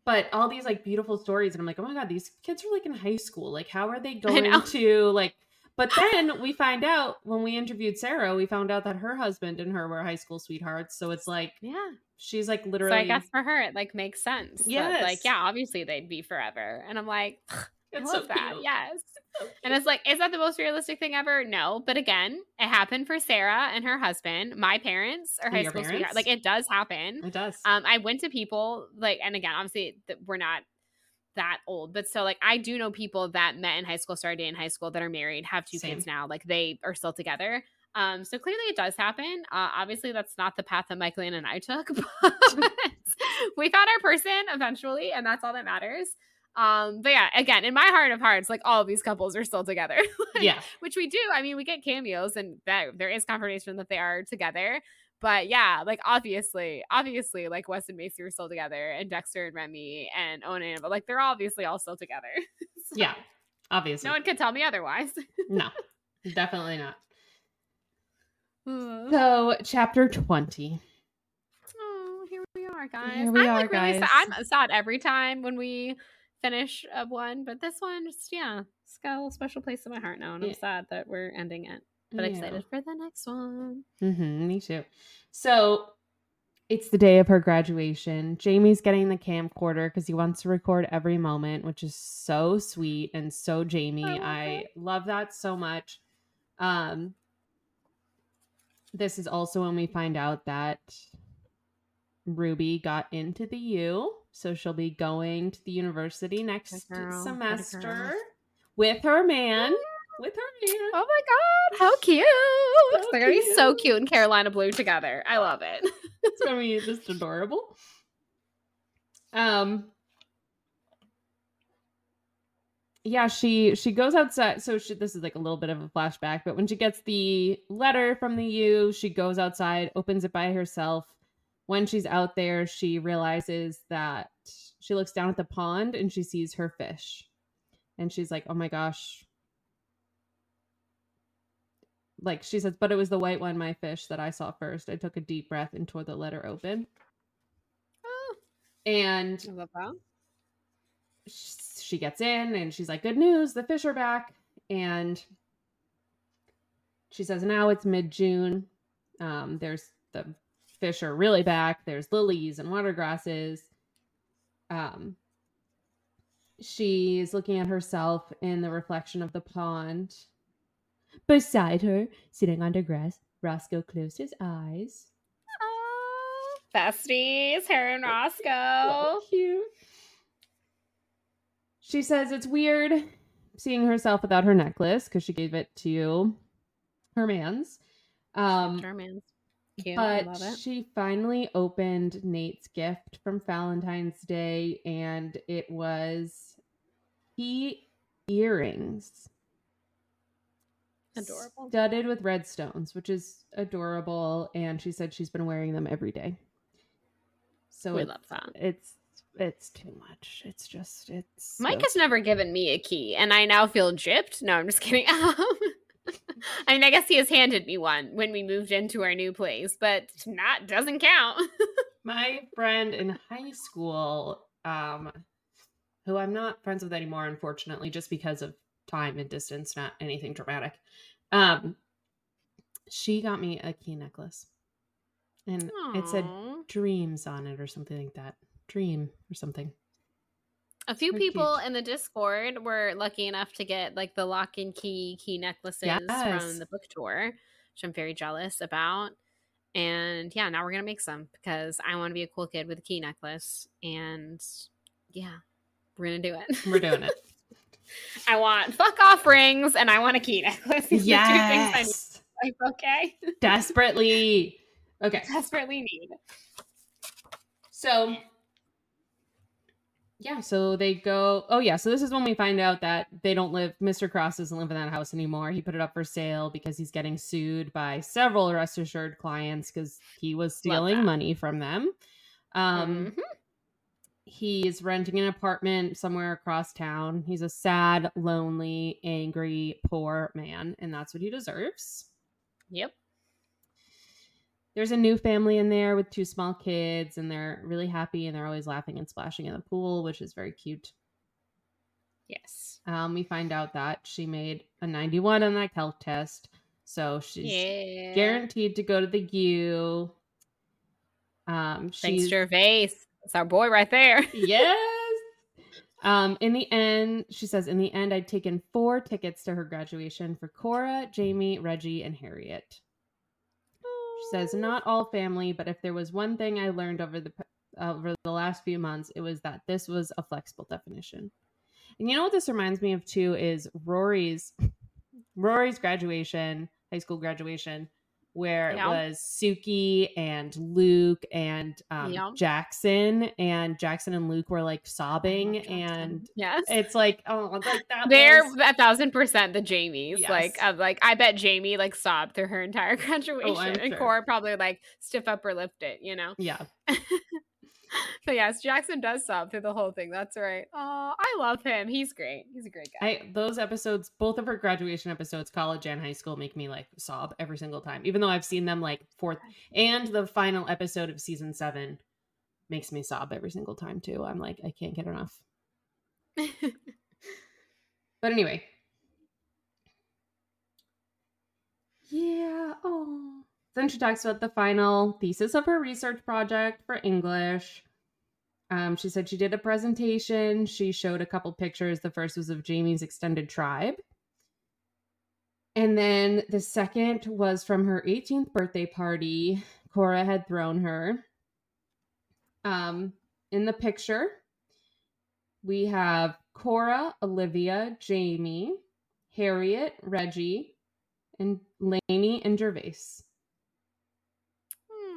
But all these like beautiful stories, and I'm like, oh my God, these kids are like in high school. Like, how are they going to like, but then we find out when we interviewed Sarah, we found out that her husband and her were high school sweethearts. So it's like, yeah. She's like literally. So I guess for her, it like makes sense. Yes. That, like, yeah, obviously they'd be forever. And I'm like, It's so that. Cute. Yes. So cute. And it's like, is that the most realistic thing ever? No. But again, it happened for Sarah and her husband, my parents, or high school sweetheart. Like, it does happen. It does. I went to people, like, and again, obviously, we're not that old, but so, like, I do know people that met in high school, started dating in high school, that are married, have two kids now. Like, they are still together. So clearly it does happen. Obviously that's not the path that Michael Ann and I took, but we found our person eventually, and that's all that matters. But yeah, again, in my heart of hearts, like, all of these couples are still together. Like, yeah. Which we do. I mean, we get cameos, and that there is confirmation that they are together. But yeah, like, obviously, like, Wes and Macy were still together, and Dexter and Remy and Onan, but like, they're obviously all still together. So, yeah, obviously. No one could tell me otherwise. No, definitely not. So, chapter 20. Oh, here we are, guys. Here we are, guys. Really sad. I'm sad every time when we finish up one, but this one just, it's got a little special place in my heart now, and I'm sad that we're ending it, but excited for the next one. Mm-hmm, me too. So, it's the day of her graduation. Jamie's getting the camcorder because he wants to record every moment, which is so sweet and so Jamie. I love that so much. This is also when we find out that Ruby got into the U, so she'll be going to the university next semester with her man. Oh my God, how cute. They're going to be so cute in Carolina blue together. I love it. It's going to be just adorable. Yeah, she goes outside. So this is like a little bit of a flashback, but when she gets the letter from the U, she goes outside, opens it by herself. When she's out there, she realizes that she looks down at the pond and she sees her fish. And she's like, oh my gosh. Like, she says, but it was the white one, my fish, that I saw first. I took a deep breath and tore the letter open. Oh. And I love that. She gets in and she's like, good news, the fish are back. And she says, now it's mid-June. The fish are really back. There's lilies and water grasses. She's looking at herself in the reflection of the pond. Beside her, sitting under grass, Roscoe closed his eyes. Oh, besties, her and Roscoe. So cute. She says it's weird seeing herself without her necklace because she gave it to her man's. Cute, but she finally opened Nate's gift from Valentine's Day, and it was key earrings. Adorable. Studded with red stones, which is adorable. And she said she's been wearing them every day. So we love that. It's too much. It's just, it's... Mike has never given me a key, and I now feel gypped. No, I'm just kidding. I mean, I guess he has handed me one when we moved into our new place, but that doesn't count. My friend in high school, who I'm not friends with anymore, unfortunately, just because of time and distance, not anything dramatic, she got me a key necklace. And it said dreams on it or something like that. Dream or something. A few people in the Discord were lucky enough to get like the Lock and Key necklaces from the book tour, which I'm very jealous about. And yeah, now we're gonna make some because I want to be a cool kid with a key necklace. And yeah, we're gonna do it. We're doing it. I want fuck off rings and I want a key necklace. These are two things I need. Like, okay. Desperately. Okay. Desperately need. So yeah, so they go, so this is when we find out that they don't live, Mr. Cross doesn't live in that house anymore. He put it up for sale because he's getting sued by several Rest Assured clients because he was stealing money from them. He is renting an apartment somewhere across town. He's a sad, lonely, angry, poor man, and that's what he deserves. Yep. There's a new family in there with two small kids, and they're really happy, and they're always laughing and splashing in the pool, which is very cute. Yes. We find out that she made a 91 on that calc test, so she's guaranteed to go to the U. Thanks, Gervais. That's our boy right there. Yes. In the end, she says, in the end, I'd taken 4 tickets to her graduation for Cora, Jamie, Reggie, and Harriet. She says, not all family, but if there was one thing I learned over the last few months, it was that this was a flexible definition. And you know what this reminds me of too is Rory's graduation, high school graduation, where it was Suki and Luke and Jackson, and Jackson and Luke were like sobbing, and it's like, oh, like that they're 1,000% the Jamies. Yes. Like I bet Jamie like sobbed through her entire graduation, and Cora probably like stiff upper lipped it, you know? Yeah. But yes, Jackson does sob through the whole thing. That's right. Oh, I love him. He's great. He's a great guy. Those episodes, both of her graduation episodes, college and high school, make me like sob every single time, even though I've seen them like fourth and the final episode of season 7 makes me sob every single time too. I'm like, I can't get enough. But anyway. Yeah. Oh. Then she talks about the final thesis of her research project for English. She said she did a presentation. She showed a couple pictures. The first was of Jamie's extended tribe. And then the second was from her 18th birthday party Cora had thrown her. In the picture, we have Cora, Olivia, Jamie, Harriet, Reggie, and Lainey and Gervais.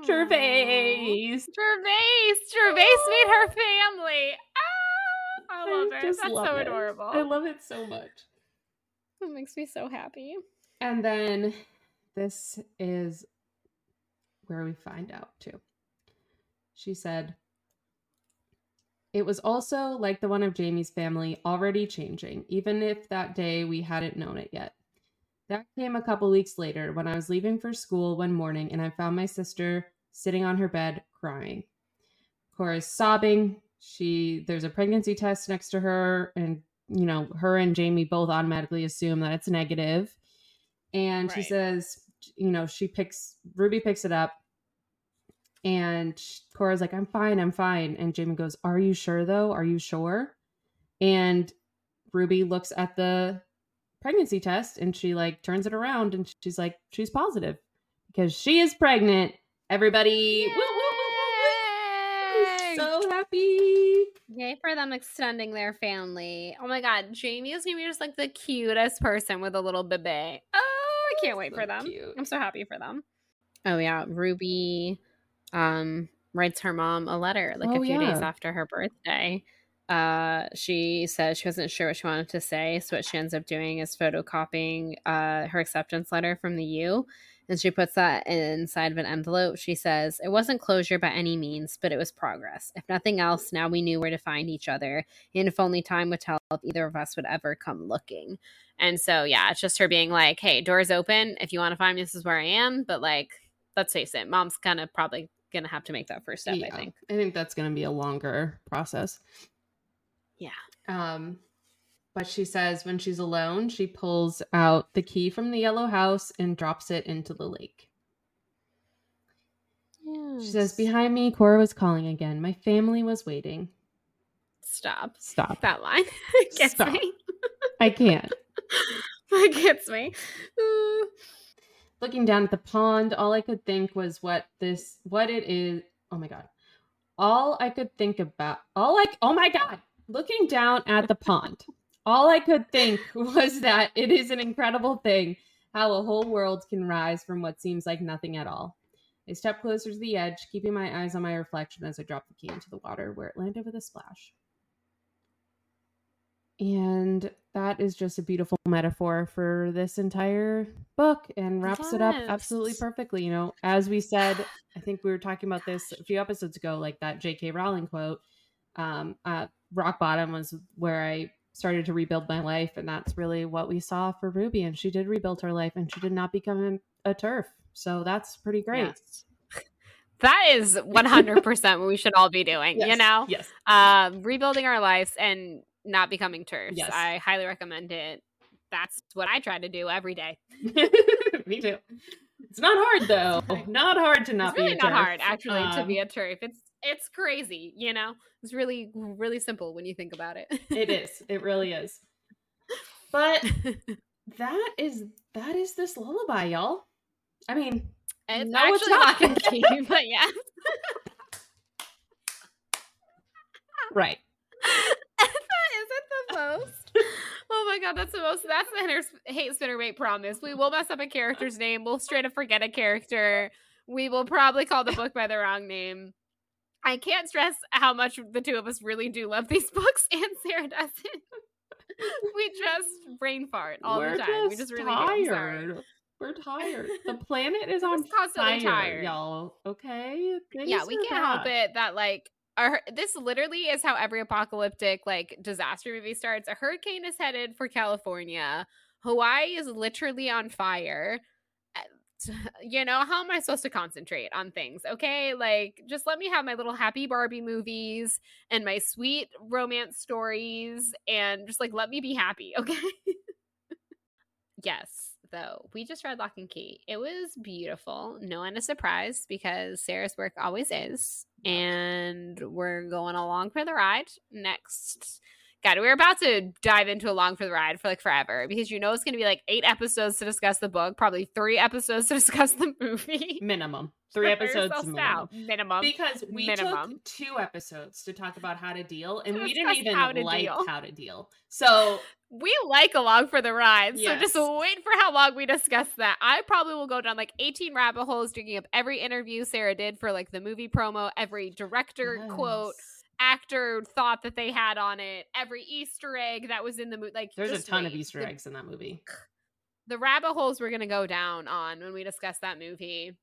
Gervais made her family. Ah, I love her. That's so adorable. I love it so much. It makes me so happy. And then this is where we find out too. She said, it was also like the one of Jamie's family, already changing, even if that day we hadn't known it yet. That came a couple weeks later when I was leaving for school one morning and I found my sister sitting on her bed crying. Cora's sobbing. There's a pregnancy test next to her, and you know, her and Jamie both automatically assume that it's negative. And right. She says, you know, Ruby picks it up and Cora's like, I'm fine. And Jamie goes, are you sure though? Are you sure? And Ruby looks at the pregnancy test and she like turns it around and she's like, she's positive because she is pregnant, everybody. Yay! Woo. So happy. Yay for them extending their family. Oh my god, Jamie is gonna be just like the cutest person with a little bebe. Oh, I can't wait so for them. Cute. I'm so happy for them. Oh yeah, Ruby writes her mom a letter like a few days after her birthday. She says she wasn't sure what she wanted to say, so what she ends up doing is photocopying her acceptance letter from the U, and she puts that inside of an envelope. She says, it wasn't closure by any means, but it was progress. If nothing else, now we knew where to find each other, and if only time would tell if either of us would ever come looking. And so yeah, it's just her being like, hey, door's open, if you want to find me, this is where I am, but like, let's face it, mom's kind of probably gonna have to make that first step. Yeah, I think that's gonna be a longer process. Yeah. But she says when she's alone, she pulls out the key from the yellow house and drops it into the lake. Yes. She says, behind me, Cora was calling again. My family was waiting. Stop. That line gets me. I can't. That gets me. Looking down at the pond, all I could think was what it is. Oh my God. Looking down at the pond, all I could think was that it is an incredible thing how a whole world can rise from what seems like nothing at all. I stepped closer to the edge, keeping my eyes on my reflection as I dropped the key into the water, where it landed with a splash. And that is just a beautiful metaphor for this entire book and wraps it up absolutely perfectly. You know, as we said, I think we were talking about this a few episodes ago, like that J.K. Rowling quote, rock bottom was where I started to rebuild my life. And that's really what we saw for Ruby. And she did rebuild her life and she did not become a TERF. So that's pretty great. Yes. That is 100% what we should all be doing, yes. You know? Yes. Rebuilding our lives and not becoming TERFs. Yes. I highly recommend it. That's what I try to do every day. Me too. It's not hard though. Not hard to not be a TERF. It's really not hard actually to be a TERF. It's It's crazy, you know? It's really, really simple when you think about it. It is. It really is. But that is This Lullaby, y'all. I mean, it's no, actually Lock and Key, but yeah. Right. That isn't the most. Oh my god, that's the most. That's the hate Spinnerbait promise. We will mess up a character's name. We'll straight up forget a character. We will probably call the book by the wrong name. I can't stress how much the two of us really do love these books, and Sarah doesn't. We just brain fart all the time. We're just really tired. We're tired. The planet is on constantly tired, y'all. Okay. Yeah, we can't help it that like this literally is how every apocalyptic like disaster movie starts. A hurricane is headed for California. Hawaii is literally on fire. You know, how am I supposed to concentrate on things? Okay, like just let me have my little happy Barbie movies and my sweet romance stories and just like let me be happy, okay? Yes, though, we just read Lock and Key. It was beautiful. No one is surprised because Sarah's work always is, and we're going along for the ride next. God, we're about to dive into Along for the Ride for like forever because you know it's going to be like 8 episodes to discuss the book, probably 3 episodes to discuss the movie. Minimum. 3 episodes minimum. Because we took 2 episodes to talk about how to deal, and we didn't even how to deal. So we like Along for the Ride, yes. So just wait for how long we discuss that. I probably will go down like 18 rabbit holes, digging up every interview Sarah did for like the movie promo, every director quote, actor thought that they had on it, every Easter egg that was in the movie. Like there's a ton of Easter eggs in that movie. The rabbit holes we're gonna go down on when we discuss that movie,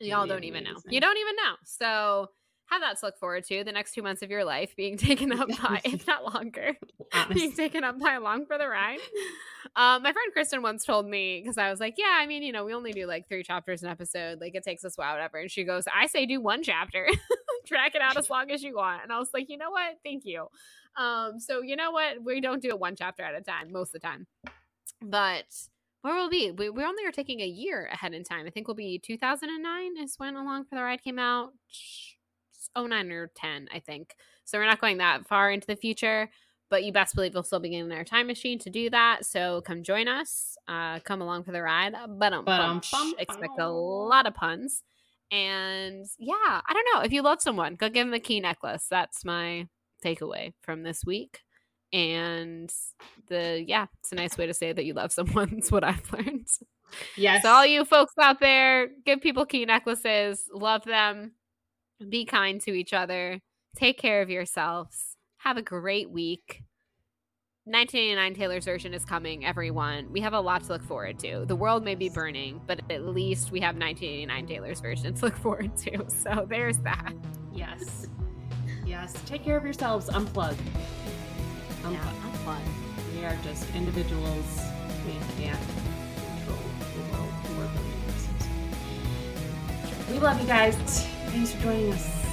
y'all don't even know. You don't even know. So have that to look forward to the next 2 months of your life being taken up by, if not longer, being taken up by Along for the Ride. My friend Kristen once told me, because I was like, yeah, I mean, you know, we only do like 3 chapters an episode. Like it takes us a while, whatever. And she goes, I say do 1 chapter. Track it out as long as you want. And I was like, you know what? Thank you. So you know what? We don't do it 1 chapter at a time most of the time. But where will we be? We only are taking a year ahead in time. I think we'll be 2009 is when Along for the Ride came out. 09 or 10, I think. So we're not going that far into the future, but you best believe we'll still be getting our time machine to do that. So come join us. Come along for the ride. But expect a lot of puns. And yeah, I don't know. If you love someone, go give them a key necklace. That's my takeaway from this week. And it's a nice way to say that you love someone. That's what I've learned. Yes. So all you folks out there, give people key necklaces. Love them. Be kind to each other. Take care of yourselves. Have a great week. 1989 Taylor's version is coming, everyone. We have a lot to look forward to. The world may be burning, but at least we have 1989 Taylor's version to look forward to. So there's that. Yes. Yes. Take care of yourselves. Unplug. Unplug. We are just individuals. We can't control the world. We love you guys. Thanks for joining us.